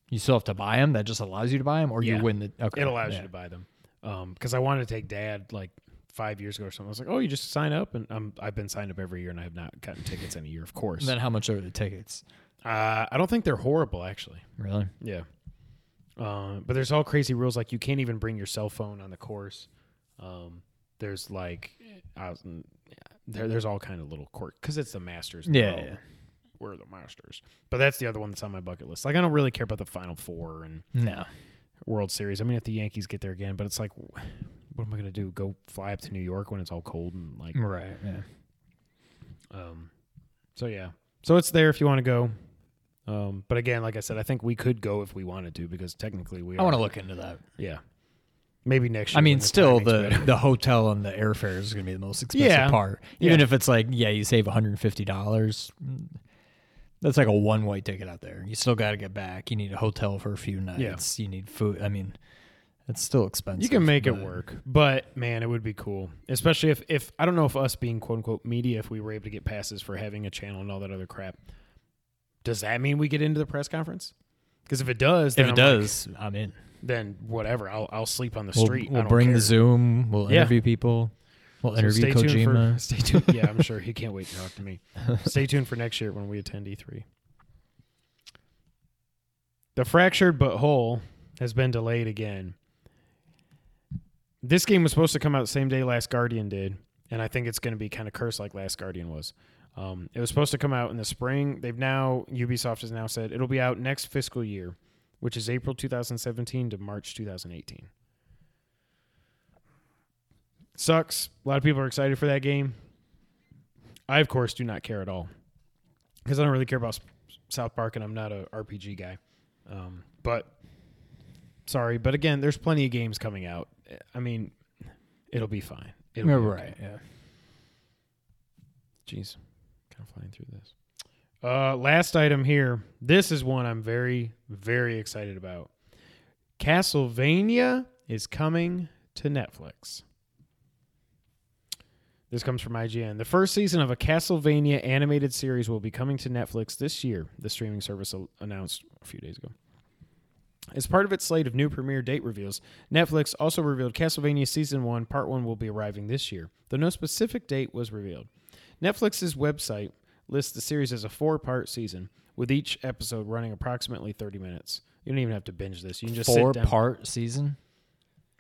You still have to buy them? That just allows you to buy them? Or yeah. you win the... Okay. It allows yeah. you to buy them. Because um, I wanted to take Dad, like... Five years ago or something, I was like, "Oh, you just sign up," and I'm, I've been signed up every year, and I have not gotten tickets in a year, of course. And then, how much are the tickets? Uh, I don't think they're horrible, actually. Really? Yeah. Uh, but there's all crazy rules, like you can't even bring your cell phone on the course. Um, there's like, I was, there, there's all kind of little quirks because it's the Masters. Yeah, yeah, we're the Masters. But that's the other one that's on my bucket list. Like, I don't really care about the Final Four and no World Series. I mean, if the Yankees get there again, but it's like. What am I going to do? Go fly up to New York when it's all cold and like. Right. Yeah. Um, so yeah. So it's there if you want to go. Um, but again, like I said, I think we could go if we wanted to, because technically we are. I want to look into that. Yeah. Maybe next year. I mean, still the, the hotel and the airfare is going to be the most expensive yeah. part. Even yeah. if it's like, yeah, you save one hundred fifty dollars. That's like a one-way ticket out there. You still got to get back. You need a hotel for a few nights. Yeah. You need food. I mean. It's still expensive. You can make but... it work, but man, it would be cool, especially if, if I don't know if us being quote unquote media, if we were able to get passes for having a channel and all that other crap, does that mean we get into the press conference? Because if it does, then if it I'm does, like, I'm in. Then whatever, I'll I'll sleep on the we'll, street. We'll I don't bring care. the Zoom. We'll yeah. interview people. We'll so interview Kojima. For, stay tuned. Yeah, I'm sure he can't wait to talk to me. Stay tuned for next year when we attend E three. The Fractured But Whole has been delayed again. This game was supposed to come out the same day Last Guardian did, and I think it's going to be kind of cursed like Last Guardian was. Um, it was supposed to come out in the spring. They've now, Ubisoft has now said it'll be out next fiscal year, which is April twenty seventeen to March twenty eighteen. Sucks. A lot of people are excited for that game. I, of course, do not care at all because I don't really care about South Park, and I'm not an R P G guy. Um, but, sorry. But, again, there's plenty of games coming out. I mean, it'll be fine. It'll You're be right, okay. yeah. Jeez, kind of flying through this. Uh, last item here. This is one I'm very, very excited about. Castlevania is coming to Netflix. This comes from I G N. The first season of a Castlevania animated series will be coming to Netflix this year, the streaming service announced a few days ago. As part of its slate of new premiere date reveals, Netflix also revealed Castlevania Season one, Part one will be arriving this year, though no specific date was revealed. Netflix's website lists the series as a four-part season, with each episode running approximately thirty minutes. You don't even have to binge this. You can just four sit down. Four-part season?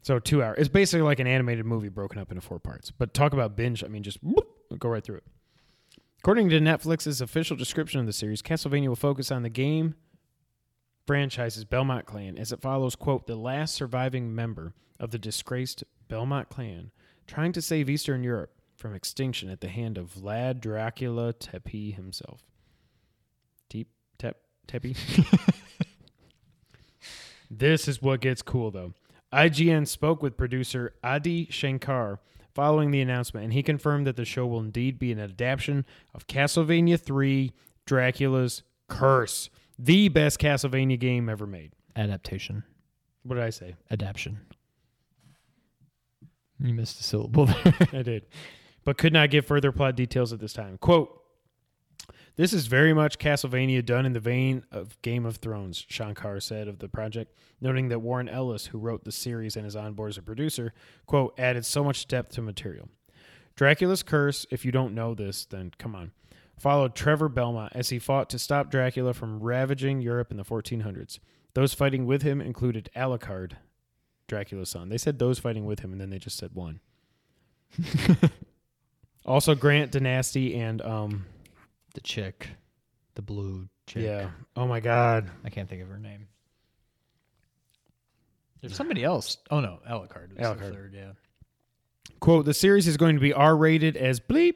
So two hours. It's basically like an animated movie broken up into four parts. But talk about binge. I mean, just whoop, go right through it. According to Netflix's official description of the series, Castlevania will focus on the game... franchise's Belmont clan as it follows, quote, the last surviving member of the disgraced Belmont clan trying to save Eastern Europe from extinction at the hand of Vlad Dracula Tepe himself. Teep, tep, Tepe? This is what gets cool, though. I G N spoke with producer Adi Shankar following the announcement, and he confirmed that the show will indeed be an adaptation of Castlevania three, Dracula's Curse. The best Castlevania game ever made. Adaptation. What did I say? Adaption. You missed a syllable there. I did. But could not give further plot details at this time. Quote, this is very much Castlevania done in the vein of Game of Thrones, Shankar said of the project, noting that Warren Ellis, who wrote the series and is on board as a producer, quote, added so much depth to material. Dracula's Curse, if you don't know this, then come on. Followed Trevor Belmont as he fought to stop Dracula from ravaging Europe in the fourteen hundreds. Those fighting with him included Alucard, Dracula's son. They said those fighting with him, and then they just said one. Also, Grant Dynasty and... um, the chick. The blue chick. Yeah. Oh, my God. I can't think of her name. There's somebody else. Oh, no. Alucard. Was Alucard. The third, yeah. Quote, the series is going to be R-rated as bleep.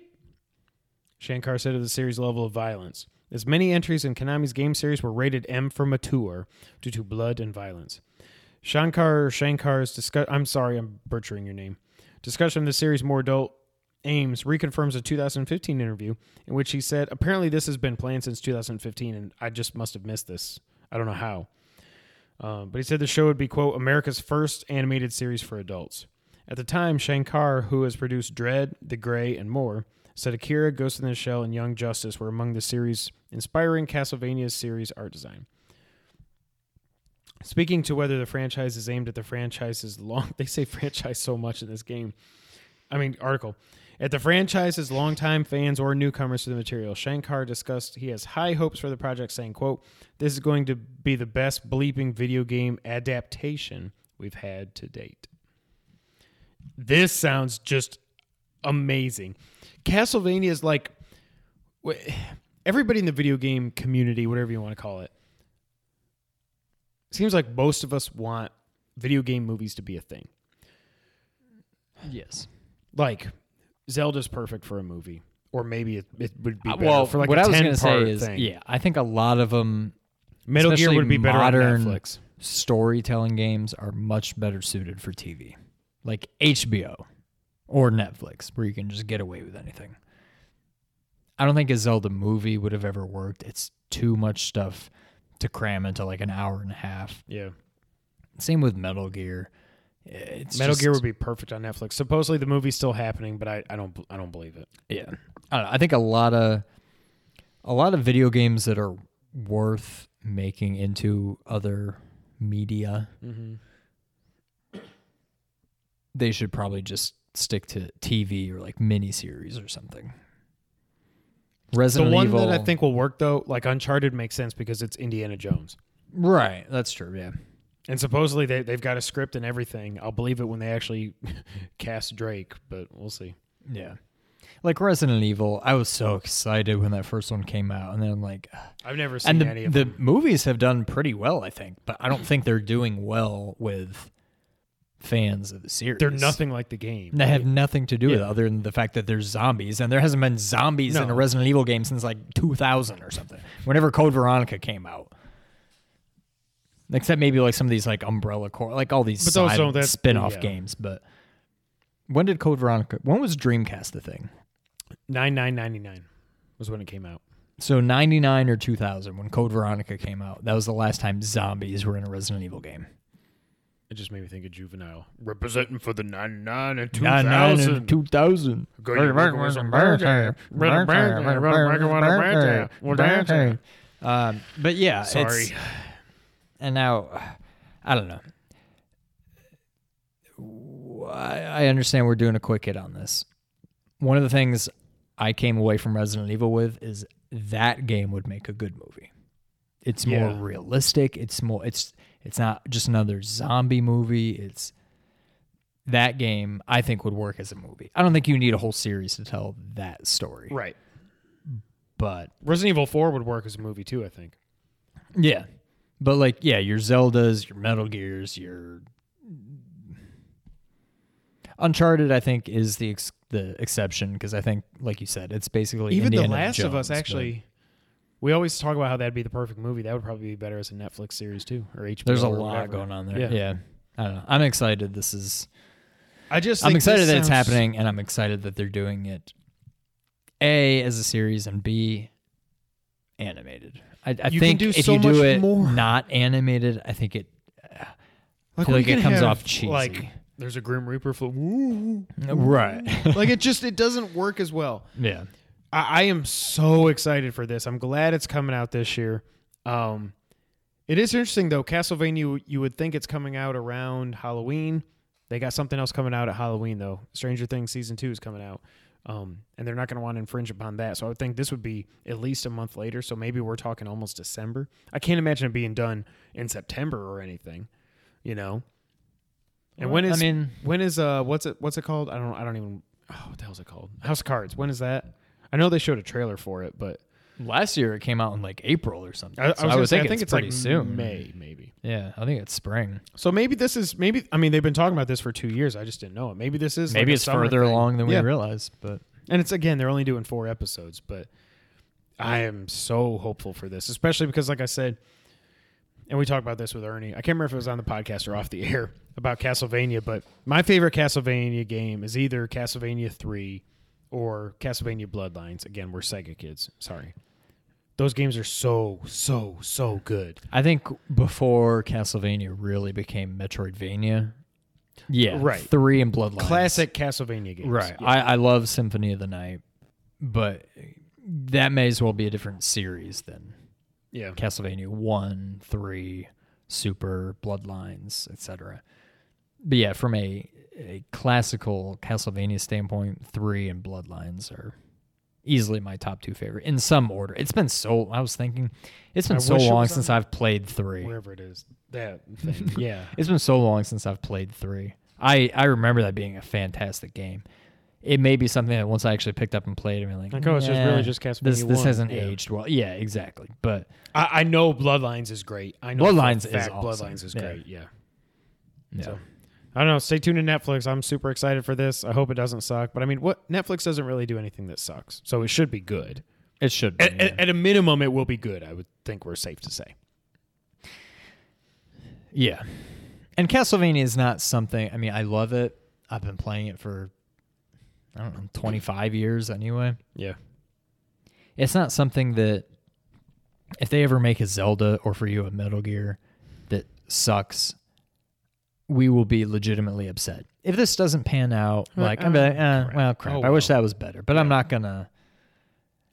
Shankar said of the series level of violence. as many entries in Konami's game series were rated M for mature due to blood and violence. Shankar Shankar's discuss- I'm sorry, I'm butchering your name. Discussion of the series' more adult aims reconfirms a two thousand fifteen interview in which he said, apparently this has been planned since two thousand fifteen, and I just must have missed this. I don't know how. Uh, but he said the show would be, quote, America's first animated series for adults. At the time, Shankar, who has produced Dread, The Grey, and more, said Akira, Ghost in the Shell, and Young Justice were among the series inspiring Castlevania's series art design. Speaking to whether the franchise is aimed at the franchise's long... They say franchise so much in this game. I mean, article. At the franchise's longtime fans or newcomers to the material, Shankar discussed he has high hopes for the project, saying, quote, this is going to be the best bleeping video game adaptation we've had to date. This sounds just amazing. Castlevania is like... Everybody in the video game community, whatever you want to call it, seems like most of us want video game movies to be a thing. Yes. Like, Zelda's perfect for a movie. Or maybe it, it would be better well, for like what a I was gonna say is, thing. Yeah, I think a lot of them... Metal Gear would be better on Netflix. Storytelling games are much better suited for T V. Like H B O or Netflix, where you can just get away with anything. I don't think a Zelda movie would have ever worked. It's too much stuff to cram into like an hour and a half. Yeah. Same with Metal Gear. It's Metal just, Gear would be perfect on Netflix. Supposedly the movie's still happening, but I, I don't I don't believe it. Yeah. I don't know, I think a lot of a lot of video games that are worth making into other media, mm-hmm. they should probably just stick to T V or like miniseries or something. Resident the one Evil. That I think will work, though, like Uncharted makes sense because it's Indiana Jones. Right, that's true, yeah. And supposedly they, they've got a script and everything. I'll believe it when they actually cast Drake, but we'll see. Yeah. Like Resident Evil, I was so excited when that first one came out, and then I'm like... I've never seen and the, any of the them. The movies have done pretty well, I think, but I don't think they're doing well with fans of the series. They're nothing like the game. They right? have nothing to do yeah. with it other than the fact that there's zombies, and there hasn't been zombies no. in a Resident Evil game since like two thousand or something, whenever Code Veronica came out. Except maybe like some of these like Umbrella Corps, like all these side spin-off yeah. games. But when did Code Veronica, when was Dreamcast the thing? nine nine ninety-nine was when it came out. So ninety-nine or two thousand when Code Veronica came out, that was the last time zombies were in a Resident Evil game. It just made me think of Juvenile. Representing for the ninety-nine and two thousand. ninety-nine and two thousand. Um, but yeah. Sorry. It's, and now, I don't know. I understand we're doing a quick hit on this. One of the things I came away from Resident Evil with is that game would make a good movie. It's more yeah. realistic. It's more... It's. It's not just another zombie movie. It's that game, I think, would work as a movie. I don't think you need a whole series to tell that story. Right. But Resident Evil four would work as a movie, too, I think. Yeah. But, like, yeah, your Zeldas, your Metal Gears, your... Uncharted, I think, is the ex- the exception, because I think, like you said, it's basically even Indiana The Last Jones, of Us, actually... But... We always talk about how that'd be the perfect movie. That would probably be better as a Netflix series, too, or H B O. There's a lot whatever. Going on there. Yeah. yeah. I don't know. I'm excited this is... I just I'm excited that sounds... it's happening, and I'm excited that they're doing it, A, as a series, and B, animated. I, I you think can do if so you do it more. Not animated, I think it... Uh, like, like it comes have, off cheesy. Like, there's a Grim Reaper... Fl- Ooh. Right. Like, it just... It doesn't work as well. Yeah. I am so excited for this. I'm glad it's coming out this year. Um, it is interesting, though. Castlevania, you would think it's coming out around Halloween. They got something else coming out at Halloween, though. Stranger Things Season two is coming out, um, and they're not going to want to infringe upon that. So I would think this would be at least a month later, so maybe we're talking almost December. I can't imagine it being done in September or anything, you know? And well, when is... I mean... When is... uh What's it What's it called? I don't I don't even... Oh, what the hell's it called? House of Cards. When is that? I know they showed a trailer for it, but last year it came out in like April or something. I, I was, so I was say, thinking I think it's, it's pretty like soon, May maybe. Yeah, I think it's spring. So maybe this is maybe. I mean, they've been talking about this for two years. I just didn't know it. Maybe this is maybe like it's further thing. Along than yeah. we realize. But and it's again, they're only doing four episodes. But I am so hopeful for this, especially because, like I said, and we talked about this with Ernie. I can't remember if it was on the podcast or off the air about Castlevania, but my favorite Castlevania game is either Castlevania three or Castlevania Bloodlines. Again, we're Sega kids. Sorry. Those games are so, so, so good. I think before Castlevania really became Metroidvania. Yeah, right. Three and Bloodlines. Classic Castlevania games. Right. Yeah. I, I love Symphony of the Night, but that may as well be a different series than yeah. Castlevania one, three, Super, Bloodlines, et cetera. But yeah, from a, a classical Castlevania standpoint, three and Bloodlines are easily my top two favorite in some order. It's been so I was thinking it's been I so long it since I've played three. Wherever it is. That thing. Yeah. It's been so long since I've played three. I, I remember that being a fantastic game. It may be something that once I actually picked up and played, I'm like, like oh, it's nah, just really just Castlevania. This this hasn't yeah. aged well. Yeah, exactly. But I, I know Bloodlines is great. I know Bloodlines for a fact is awesome. Bloodlines is yeah. great. Yeah. Yeah. So I don't know. Stay tuned to Netflix. I'm super excited for this. I hope it doesn't suck. But I mean, what Netflix doesn't really do anything that sucks, so it should be good. It should be. At, yeah. at a minimum, it will be good. I would think we're safe to say. Yeah, and Castlevania is not something. I mean, I love it. I've been playing it for I don't know twenty-five years anyway. Yeah, it's not something that if they ever make a Zelda or for you a Metal Gear that sucks, we will be legitimately upset. If this doesn't pan out, like, like I'm like, eh, crap. well, crap. Oh, I wish well. that was better, but yeah. I'm not gonna.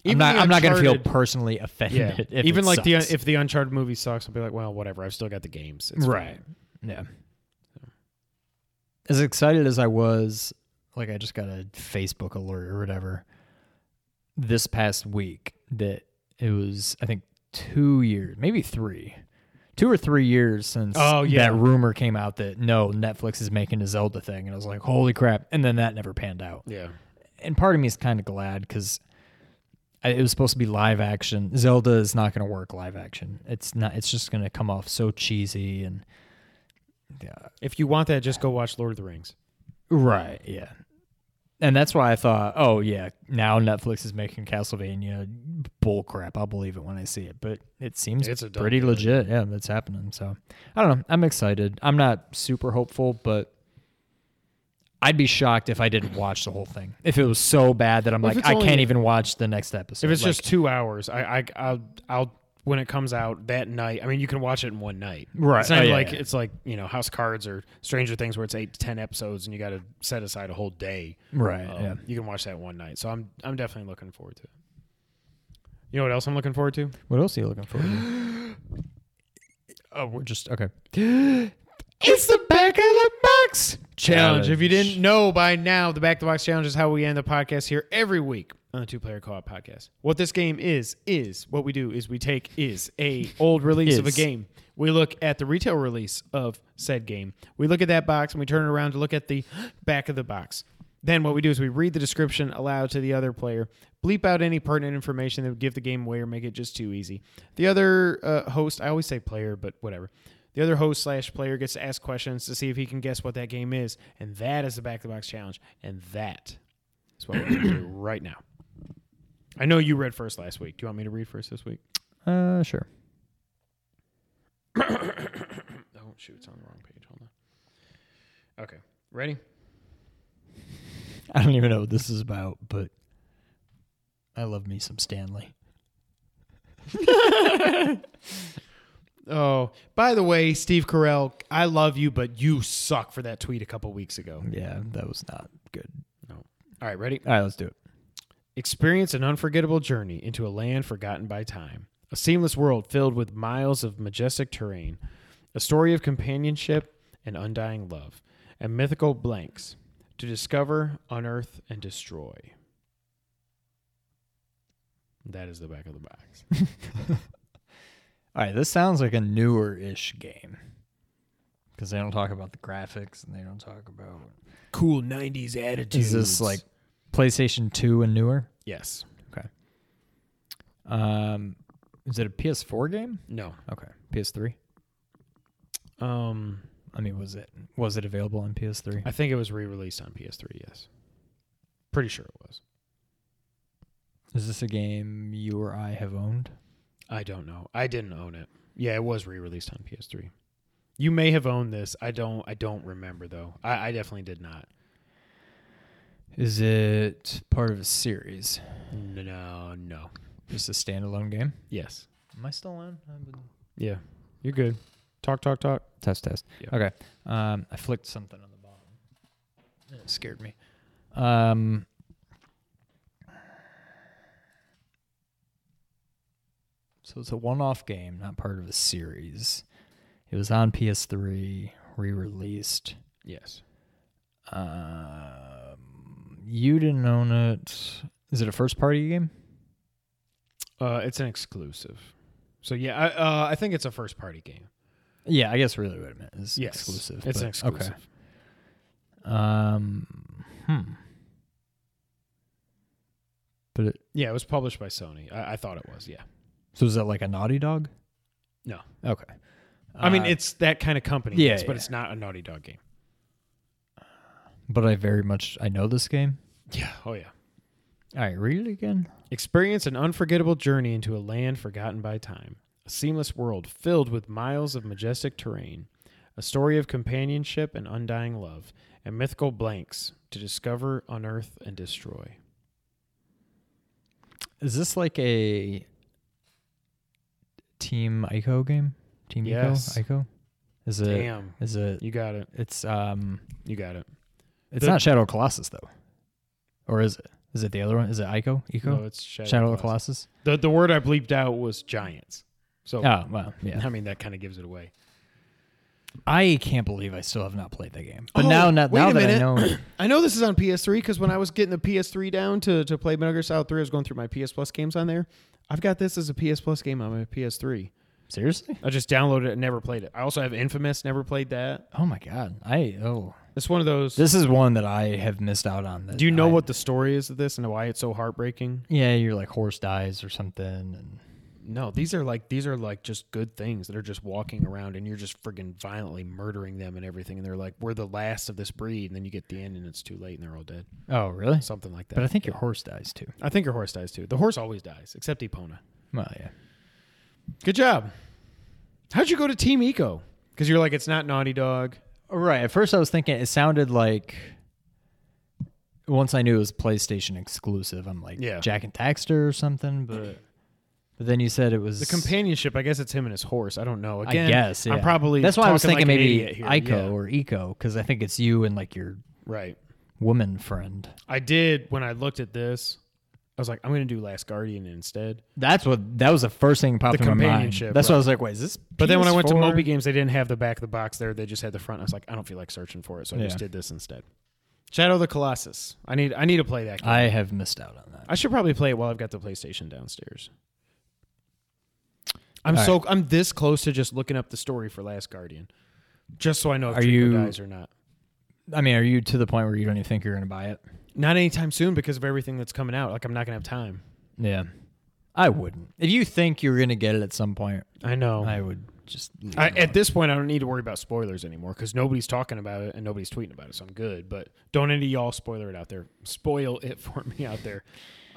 Even I'm not. I'm not gonna feel personally offended. Yeah. If Even it like sucks. the if the Uncharted movie sucks, I'll be like, well, whatever. I've still got the games. It's right. Fine. Yeah. As excited as I was, like I just got a Facebook alert or whatever this past week that it was. I think two years, maybe three. Two or three years since oh, yeah. that rumor came out that, no, Netflix is making a Zelda thing. And I was like, holy crap. And then that never panned out. Yeah. And part of me is kind of glad because it was supposed to be live action. Zelda is not going to work live action. It's not. It's just going to come off so cheesy. And uh, if you want that, just go watch Lord of the Rings. Right, yeah. And that's why I thought, oh, yeah, now Netflix is making Castlevania. Bull crap. I'll believe it when I see it. But it seems it's pretty game. legit. Yeah, that's happening. So, I don't know. I'm excited. I'm not super hopeful, but I'd be shocked if I didn't watch the whole thing. If it was so bad that I'm well, like, I only, can't even watch the next episode. If it's like, just two hours, I, I, I'll, I'll when it comes out that night, I mean, you can watch it in one night. Right. It's not oh, yeah, like, yeah. it's like, you know, House Cards or Stranger Things where it's eight to ten episodes and you got to set aside a whole day. Right. Um, yeah. You can watch that one night. So I'm I'm definitely looking forward to it. You know what else I'm looking forward to? What else are you looking forward to? oh, we're just, okay. It's the Back of the Box Challenge. challenge. If you didn't know by now, the Back of the Box Challenge is how we end the podcast here every week on the Two Player Co-op Podcast. What this game is, is what we do is we take is a old release of a game. We look at the retail release of said game. We look at that box and we turn it around to look at the back of the box. Then what we do is we read the description aloud to the other player, bleep out any pertinent information that would give the game away or make it just too easy. The other uh, host, I always say player, but whatever. The other host slash player gets to ask questions to see if he can guess what that game is. And that is the Back of the Box Challenge. And that is what we're going to do right now. I know you read first last week. Do you want me to read first this week? Uh, sure. Oh, shoot. It's on the wrong page. Hold on. Okay. Ready? I don't even know what this is about, but I love me some Stanley. Oh, by the way, Steve Carell, I love you, but you suck for that tweet a couple weeks ago. Yeah, that was not good. No. All right, ready? All right, let's do it. Experience an unforgettable journey into a land forgotten by time, a seamless world filled with miles of majestic terrain, a story of companionship and undying love, and mythical blanks to discover, unearth, and destroy. That is the back of the box. All right, this sounds like a newer-ish game because they don't talk about the graphics and they don't talk about cool nineties attitudes. Is this like PlayStation two and newer? Yes. Okay. Um, is it a P S four game? No. Okay. P S three. Um, I mean, was it was it available on P S three? I think it was re-released on P S three. Yes. Pretty sure it was. Is this a game you or I have owned? I don't know. I didn't own it. Yeah, it was re-released on P S three. You may have owned this. I don't I don't remember, though. I, I definitely did not. Is it part of a series? No, no. Just a standalone game? Yes. Am I still on? Yeah. You're good. Talk, talk, talk. Test, test. Yeah. Okay. Um, I flicked something on the bottom. It scared me. Um... So it's a one-off game, not part of a series. It was on P S three, re-released. Yes. Um, you didn't own it. Is it a first-party game? Uh, it's an exclusive. So yeah, I, uh, I think it's a first-party game. Yeah, I guess really what it meant is yes, exclusive. It's but, an exclusive. Okay. Um. Hmm. But it, yeah, it was published by Sony. I, I thought it was. Yeah. So is that like a Naughty Dog? No. Okay. Uh, I mean, it's that kind of company, yeah, yes, yeah. But it's not a Naughty Dog game. But I very much, I know this game. Yeah. Oh, yeah. All right, read it again. Experience an unforgettable journey into a land forgotten by time. A seamless world filled with miles of majestic terrain. A story of companionship and undying love. And mythical blanks to discover, unearth, and destroy. Is this like a... Team Ico game? Team yes. Ico? Ico? Is it? Damn. Is it? You got it. It's um. You got it. It's the, not Shadow of Colossus though, or is it? Is it the other one? Is it Ico? Ico? No, it's Shadow, Shadow of Colossus. The the word I bleeped out was giants. So oh well, yeah. I mean that kind of gives it away. I can't believe I still have not played that game. But oh, now, not, now that I know, I know this is on P S three because when I was getting the P S three down to to play Metal Gear Solid three, I was going through my P S Plus games on there. I've got this as a P S Plus game on my P S three. Seriously? I just downloaded it and never played it. I also have Infamous, never played that. Oh, my God. I oh, It's one of those. This is one that I have missed out on. Do you know I, what the story is of this and why it's so heartbreaking? Yeah, you're like horse dies or something. And no, these are like these are like just good things that are just walking around and you're just friggin' violently murdering them and everything. And they're like, we're the last of this breed. And then you get the end and it's too late and they're all dead. Oh, really? Something like that. But I think yeah. your horse dies too. I think your horse dies too. The horse always dies, except Epona. Well, yeah. Good job. How'd you go to Team Ico? Because you're like, it's not Naughty Dog. Right. At first I was thinking it sounded like... Once I knew it was PlayStation exclusive, I'm like, yeah. Jack and Daxter or something, but... But then you said it was... The companionship, I guess it's him and his horse. I don't know. Again, I guess, yeah. I'm probably That's why I was thinking like maybe Ico yeah. or Ico, because I think it's you and like your right woman friend. I did, when I looked at this, I was like, I'm going to do Last Guardian instead. That's what... That was the first thing that popped in my mind. That's right. Why I was like, wait, is this P S four? But then when I went to Moby Games, they didn't have the back of the box there. They just had the front. I was like, I don't feel like searching for it, so I yeah. just did this instead. Shadow of the Colossus. I need, I need to play that game. I have missed out on that. I should probably play it while I've got the PlayStation downstairs. I'm All so right. I'm this close to just looking up the story for Last Guardian, just so I know if Dracula dies or not. I mean, are you to the point where you don't even think you're going to buy it? Not anytime soon because of everything that's coming out. Like I'm not going to have time. Yeah, I wouldn't. If you think you're going to get it at some point, I know I would just. I, at this point, I don't need to worry about spoilers anymore because nobody's talking about it and nobody's tweeting about it, so I'm good. But don't any of y'all spoiler it out there. Spoil it for me out there.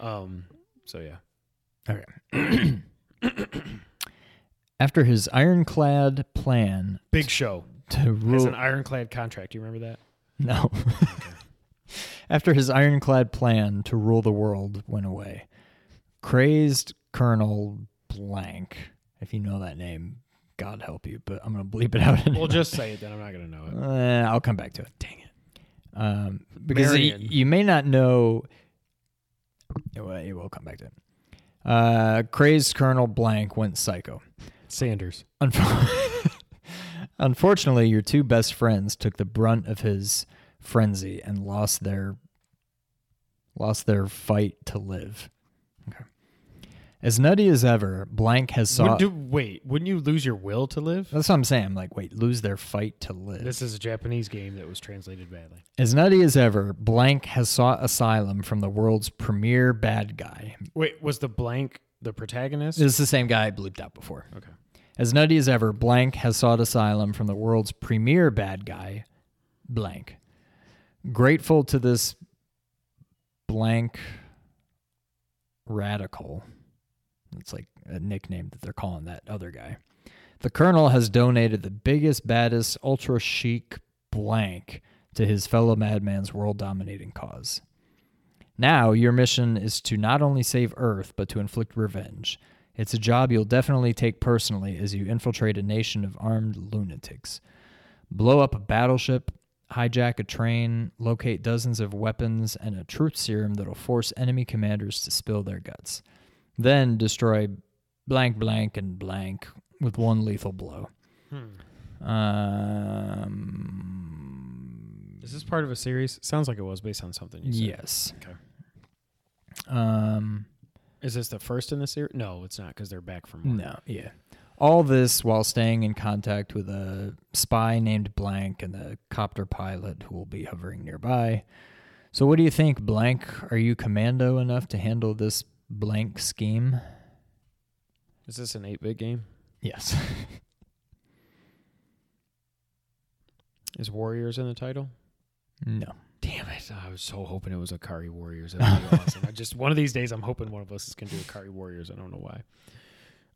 Um. So yeah. Okay. After his ironclad plan... Big Show to rule, has an ironclad contract. Do you remember that? No. Okay. After his ironclad plan to rule the world went away, crazed Colonel Blank, if you know that name, God help you, but I'm going to bleep it out. Anyway. Well, just say it then. I'm not going to know it. Uh, I'll come back to it. Dang it. Um, because you, you may not know... It will, it will come back to it. Uh, crazed Colonel Blank went psycho. Sanders. Unfortunately, your two best friends took the brunt of his frenzy and lost their lost their fight to live. Okay. As nutty as ever, Blank has sought... Would do, wait, wouldn't you lose your will to live? That's what I'm saying. I'm like, wait, lose their fight to live. This is a Japanese game that was translated badly. As nutty as ever, Blank has sought asylum from the world's premier bad guy. Wait, was the Blank... The protagonist? It's the same guy I bleeped out before. Okay. As nutty as ever, Blank has sought asylum from the world's premier bad guy, Blank. Grateful to this Blank Radical. It's like a nickname that they're calling that other guy. The colonel has donated the biggest, baddest, ultra chic blank to his fellow madman's world dominating cause. Now, your mission is to not only save Earth, but to inflict revenge. It's a job you'll definitely take personally as you infiltrate a nation of armed lunatics. Blow up a battleship, hijack a train, locate dozens of weapons, and a truth serum that'll force enemy commanders to spill their guts. Then destroy blank, blank, and blank with one lethal blow. Hmm. Um, Is this part of a series? Sounds like it was based on something you said. Yes. Okay. Um, Is this the first in the series? No, it's not, because they're back from one. No, yeah. All this while staying in contact with a spy named Blank and a copter pilot who will be hovering nearby. So what do you think, Blank? Are you commando enough to handle this Blank scheme? Is this an eight-bit game? Yes. Is Warriors in the title? No. Damn it. I was so hoping it was Akari Warriors. That would be awesome. I just, one of these days, I'm hoping one of us is going to do Akari Warriors. I don't know why.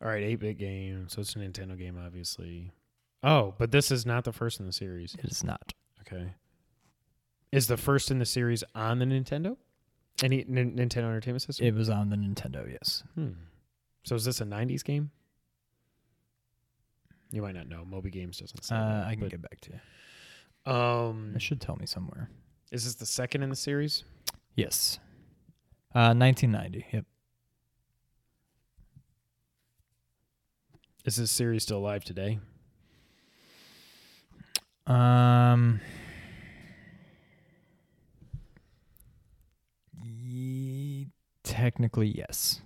All right, eight-bit game. So it's a Nintendo game, obviously. Oh, but this is not the first in the series. It is not. Okay. Is the first in the series on the Nintendo? Any N- Nintendo Entertainment System? It was on the Nintendo, yes. Hmm. So is this a nineties game? You might not know. Moby Games doesn't say uh, that. I can get back to you. Um, it should tell me somewhere. Is this the second in the series? Yes. Uh, nineteen ninety, yep. Is this series still alive today? Um... Technically, yes.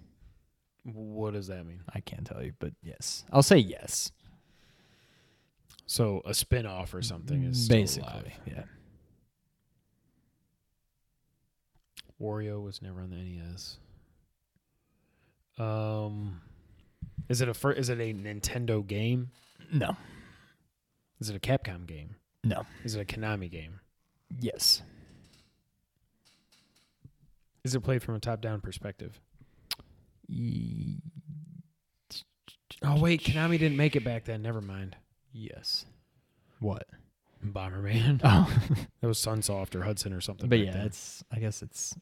What does that mean? I can't tell you, but yes. I'll say yes. So a spinoff or something is basically still alive. Yeah. Wario was never on the N E S. Um, is it a fir- is it a Nintendo game? No. Is it a Capcom game? No. Is it a Konami game? Yes. Is it played from a top-down perspective? E- oh, wait. Konami didn't make it back then. Never mind. Yes. What? Bomberman. Oh. That was Sunsoft or Hudson or something. But, yeah, then. it's. I guess it's...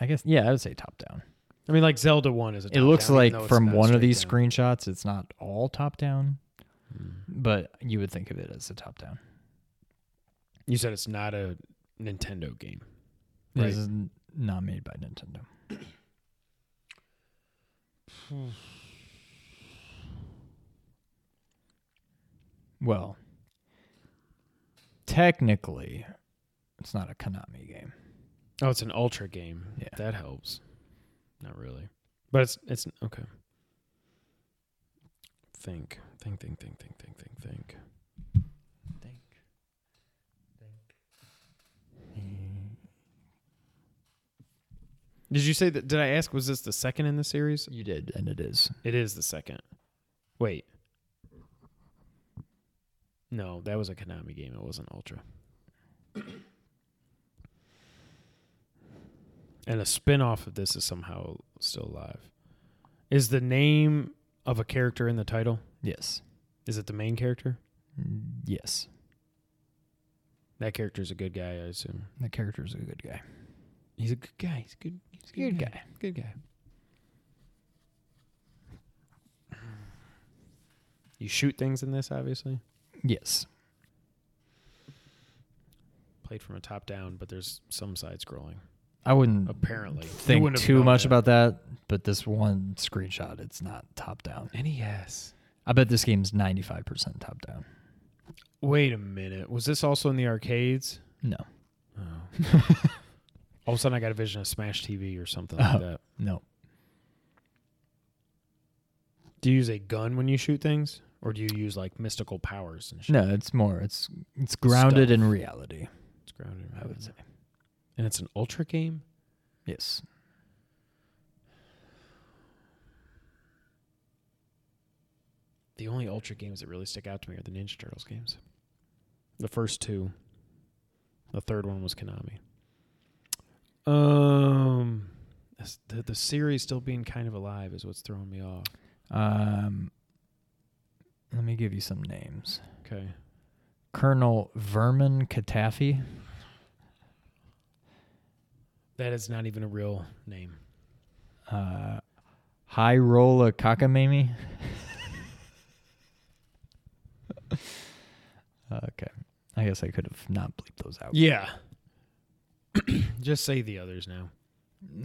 I guess, yeah, I would say top-down. I mean, like, Zelda one is a top-down. It looks down, like from one of these down. screenshots, it's not all top-down, hmm. but you would think of it as a top-down. You said it's not a Nintendo game, right? This isn't Not made by Nintendo. Hmm. Well, technically, it's not a Konami game. Oh, it's an Ultra game. Yeah. That helps. Not really. But it's, it's okay. Think. Think, think, think, think, think, think, think. Did you say that? Did I ask, was this the second in the series? You did, and it is. It is the second. Wait. No, that was a Konami game. It wasn't Ultra. And a spinoff of this is somehow still alive. Is the name of a character in the title? Yes. Is it the main character? Yes. That character's a good guy, I assume. That character's a good guy. He's a good guy. He's a good, he's a good, good guy. guy. Good guy. You shoot things in this, obviously? Yes. Played from a top down, but there's some side scrolling. I wouldn't apparently think wouldn't too much that. about that, but this one screenshot, it's not top down. N E S. I bet this game's ninety-five percent top down. Wait a minute. Was this also in the arcades? No. Oh. All of a sudden, I got a vision of Smash T V or something like uh, that. No. Do you use a gun when you shoot things, or do you use like mystical powers and shit? No, it's more. It's it's grounded Stuff. in reality. It's grounded in reality. I would say. And it's an Ultra game? Yes. The only Ultra games that really stick out to me are the Ninja Turtles games. The first two. The third one was Konami. Um, the, the series still being kind of alive is what's throwing me off. Um, let me give you some names. Okay. Colonel Vermin Katafi. That is not even a real name. Uh, High Roller Cockamamie. Okay. I guess I could have not bleeped those out. Yeah. Just say the others now.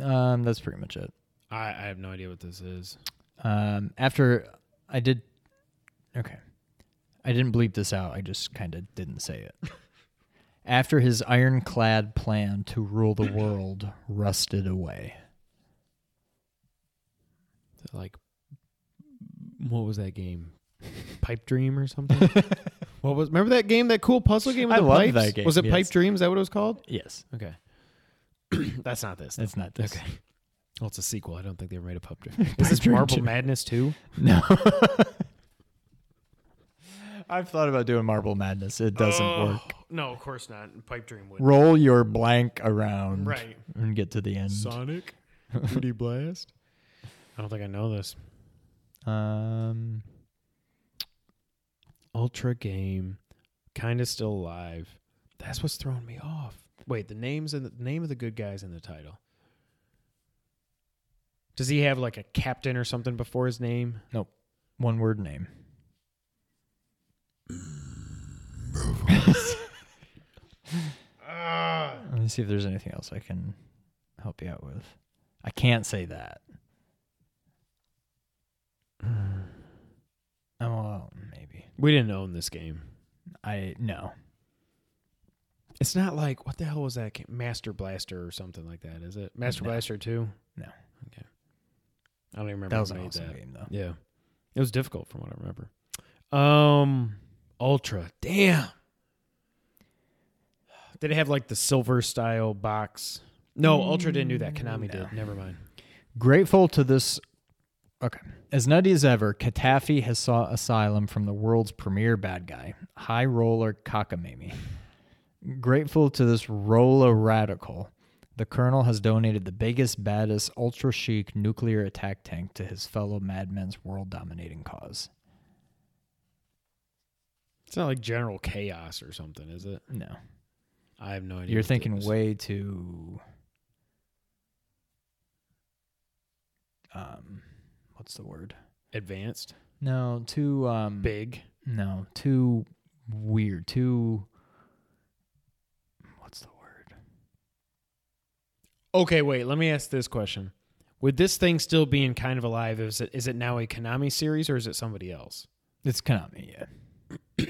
Um, that's pretty much it. I, I have no idea what this is. Um, after I did... Okay. I didn't bleep this out. I just kind of didn't say it. After his ironclad plan to rule the world rusted away. Like, what was that game? Pipe Dream or something? What was? Remember that game, that cool puzzle game with I the pipes? I love that game. Was it yes. Pipe Dream? Is that what it was called? Yes. Okay. That's not this. Though. That's not this. Okay. Well, it's a sequel. I don't think they ever made a Pipe Dream. Is this Marble Madness two? No. I've thought about doing Marble Madness. It doesn't oh, work. No, of course not. Pipe Dream would. Roll your blank around. Right. And get to the end. Sonic? two D Blast? I don't think I know this. Um... Ultra Game, kind of still alive. That's what's throwing me off. Wait, the names and the name of the good guys in the title. Does he have like a captain or something before his name? Nope. One word name. Let me see if there's anything else I can help you out with. I can't say that. Oh, maybe. We didn't own this game. I, no. It's not like, what the hell was that game? Master Blaster or something like that, is it? Master no. Blaster two? No. Okay. I don't even remember. That was an awesome that. game, though. Yeah. It was difficult from what I remember. Um, Ultra. Damn. Did it have, like, the silver-style box? No, mm, Ultra didn't do that. Konami no. did. Never mind. Grateful to this... Okay. As nutty as ever, Katafi has sought asylum from the world's premier bad guy, High Roller Cockamamie. Grateful to this roller radical, the Colonel has donated the biggest, baddest, ultra-chic nuclear attack tank to his fellow madmen's world-dominating cause. It's not like General Chaos or something, is it? No. I have no idea. You're thinking way too... Um... What's the word? Advanced? No, too... Um, Big? No, too weird. Too... What's the word? Okay, wait. Let me ask this question. Would this thing still be in kind of alive? Is it, is it now a Konami series or is it somebody else? It's Konami, yeah.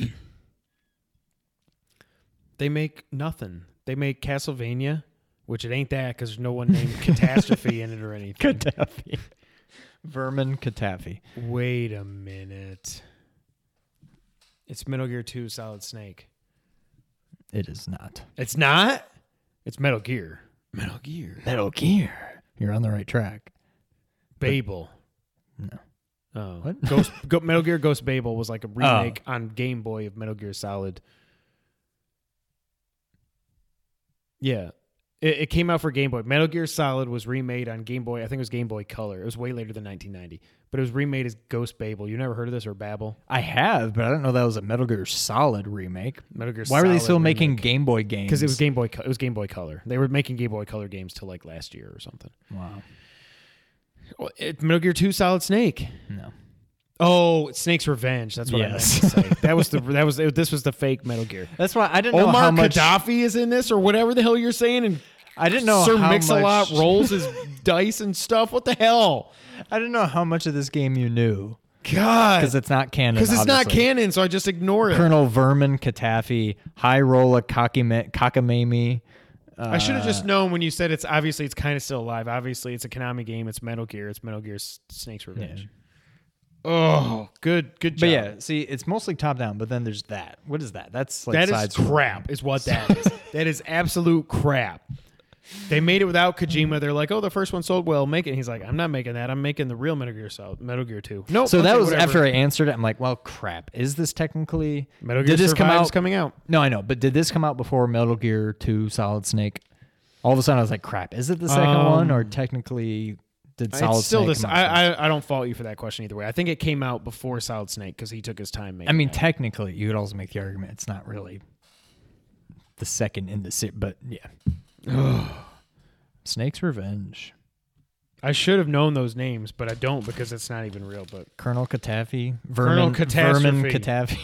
They make nothing. They make Castlevania, which it ain't that because there's no one named Catastrophe in it or anything. Catastrophe. Vermin Katafi. Wait a minute. It's Metal Gear two Solid Snake. It is not. It's not? It's Metal Gear. Metal Gear. Metal Gear. You're on the right track. Babel. But, no. Oh. What? Ghost, Go, Metal Gear Ghost Babel was like a remake oh. on Game Boy of Metal Gear Solid. Yeah. It came out for Game Boy. Metal Gear Solid was remade on Game Boy. I think it was Game Boy Color. It was way later than nineteen ninety. But it was remade as Ghost Babel. You never heard of this or Babel? I have, but I don't know that was a Metal Gear Solid remake. Metal Gear Why Solid were they still remake. making Game Boy games? Because it was Game Boy it was Game Boy Color. They were making Game Boy Color games till like last year or something. Wow. Well, it, Metal Gear two Solid Snake. No. Oh, Snake's Revenge. That's what yes. I meant to say. That was the that was this was the fake Metal Gear. That's why I didn't Omar know how much Gaddafi is in this or whatever the hell you're saying. And I didn't know Sir how Mix-a-Lot much... rolls his dice and stuff. What the hell? I didn't know how much of this game you knew. God, because it's not canon. Because it's obviously. not canon, so I just ignore it. Colonel Vermin Katafi, High Roller Cockamamie. Uh, I should have just known when you said it's obviously it's kind of still alive. Obviously, it's a Konami game. It's Metal Gear. It's Metal Gear Snake's Revenge. Yeah. Oh, good, good job. But yeah, see, it's mostly top down, but then there's that. What is that? That's like that is crap. Is what that is. That is absolute crap. They made it without Kojima. They're like, oh, the first one sold well. Make it. And he's like, I'm not making that. I'm making the real Metal Gear Solid, Metal Gear two. No. Nope, so that was whatever. After I answered it. I'm like, well, crap. Is this technically Metal Gear? Did this come out? Coming out? No, I know, but did this come out before Metal Gear two Solid Snake? all of a sudden I was like, crap, is it the second um, one or technically did Solid it's still Snake this, I, I, I don't fault you for that question either way. I think it came out before Solid Snake because he took his time making I mean, it. Technically, you could also make the argument it's not really the second in the series, but yeah. Snake's Revenge. I should have known those names, but I don't because it's not even real. But Colonel Katafi. Vermin, Colonel Vermin Katafi.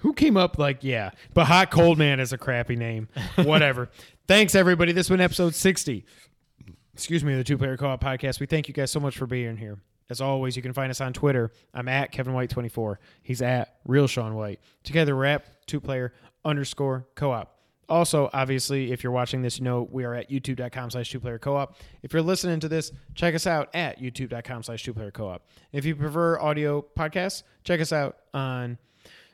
Who came up like, yeah, but Hot Cold Man is a crappy name. Whatever. Thanks, everybody. This was episode sixty. Excuse me, the Two Player Co-op Podcast. We thank you guys so much for being here. As always, you can find us on Twitter. I'm at Kevin White twenty-four. He's at Real Sean White. Together, we're at Two Player underscore Co-op. Also, obviously, if you're watching this, you know we are at youtube.com slash two-player co-op. If you're listening to this, check us out at youtube.com slash two-player co-op. If you prefer audio podcasts, check us out on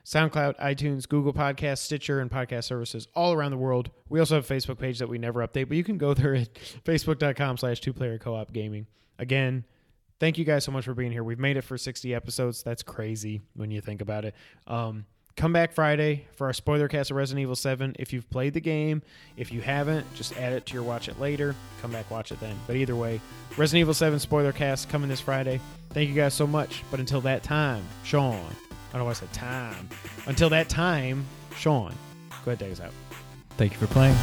SoundCloud, iTunes, Google Podcasts, Stitcher, and podcast services all around the world. We also have a Facebook page that we never update, but you can go there at facebook.com slash two-player co-op gaming. Again, thank you guys so much for being here. We've made it for sixty episodes. That's crazy when you think about it. Um... Come back Friday for our spoiler cast of Resident Evil seven. If you've played the game, if you haven't, just add it to your watch it later. Come back, watch it then. But either way, Resident Evil seven spoiler cast coming this Friday. Thank you guys so much. But until that time, Sean. I don't know why I said time. Until that time, Sean. Go ahead, take us out. Thank you for playing.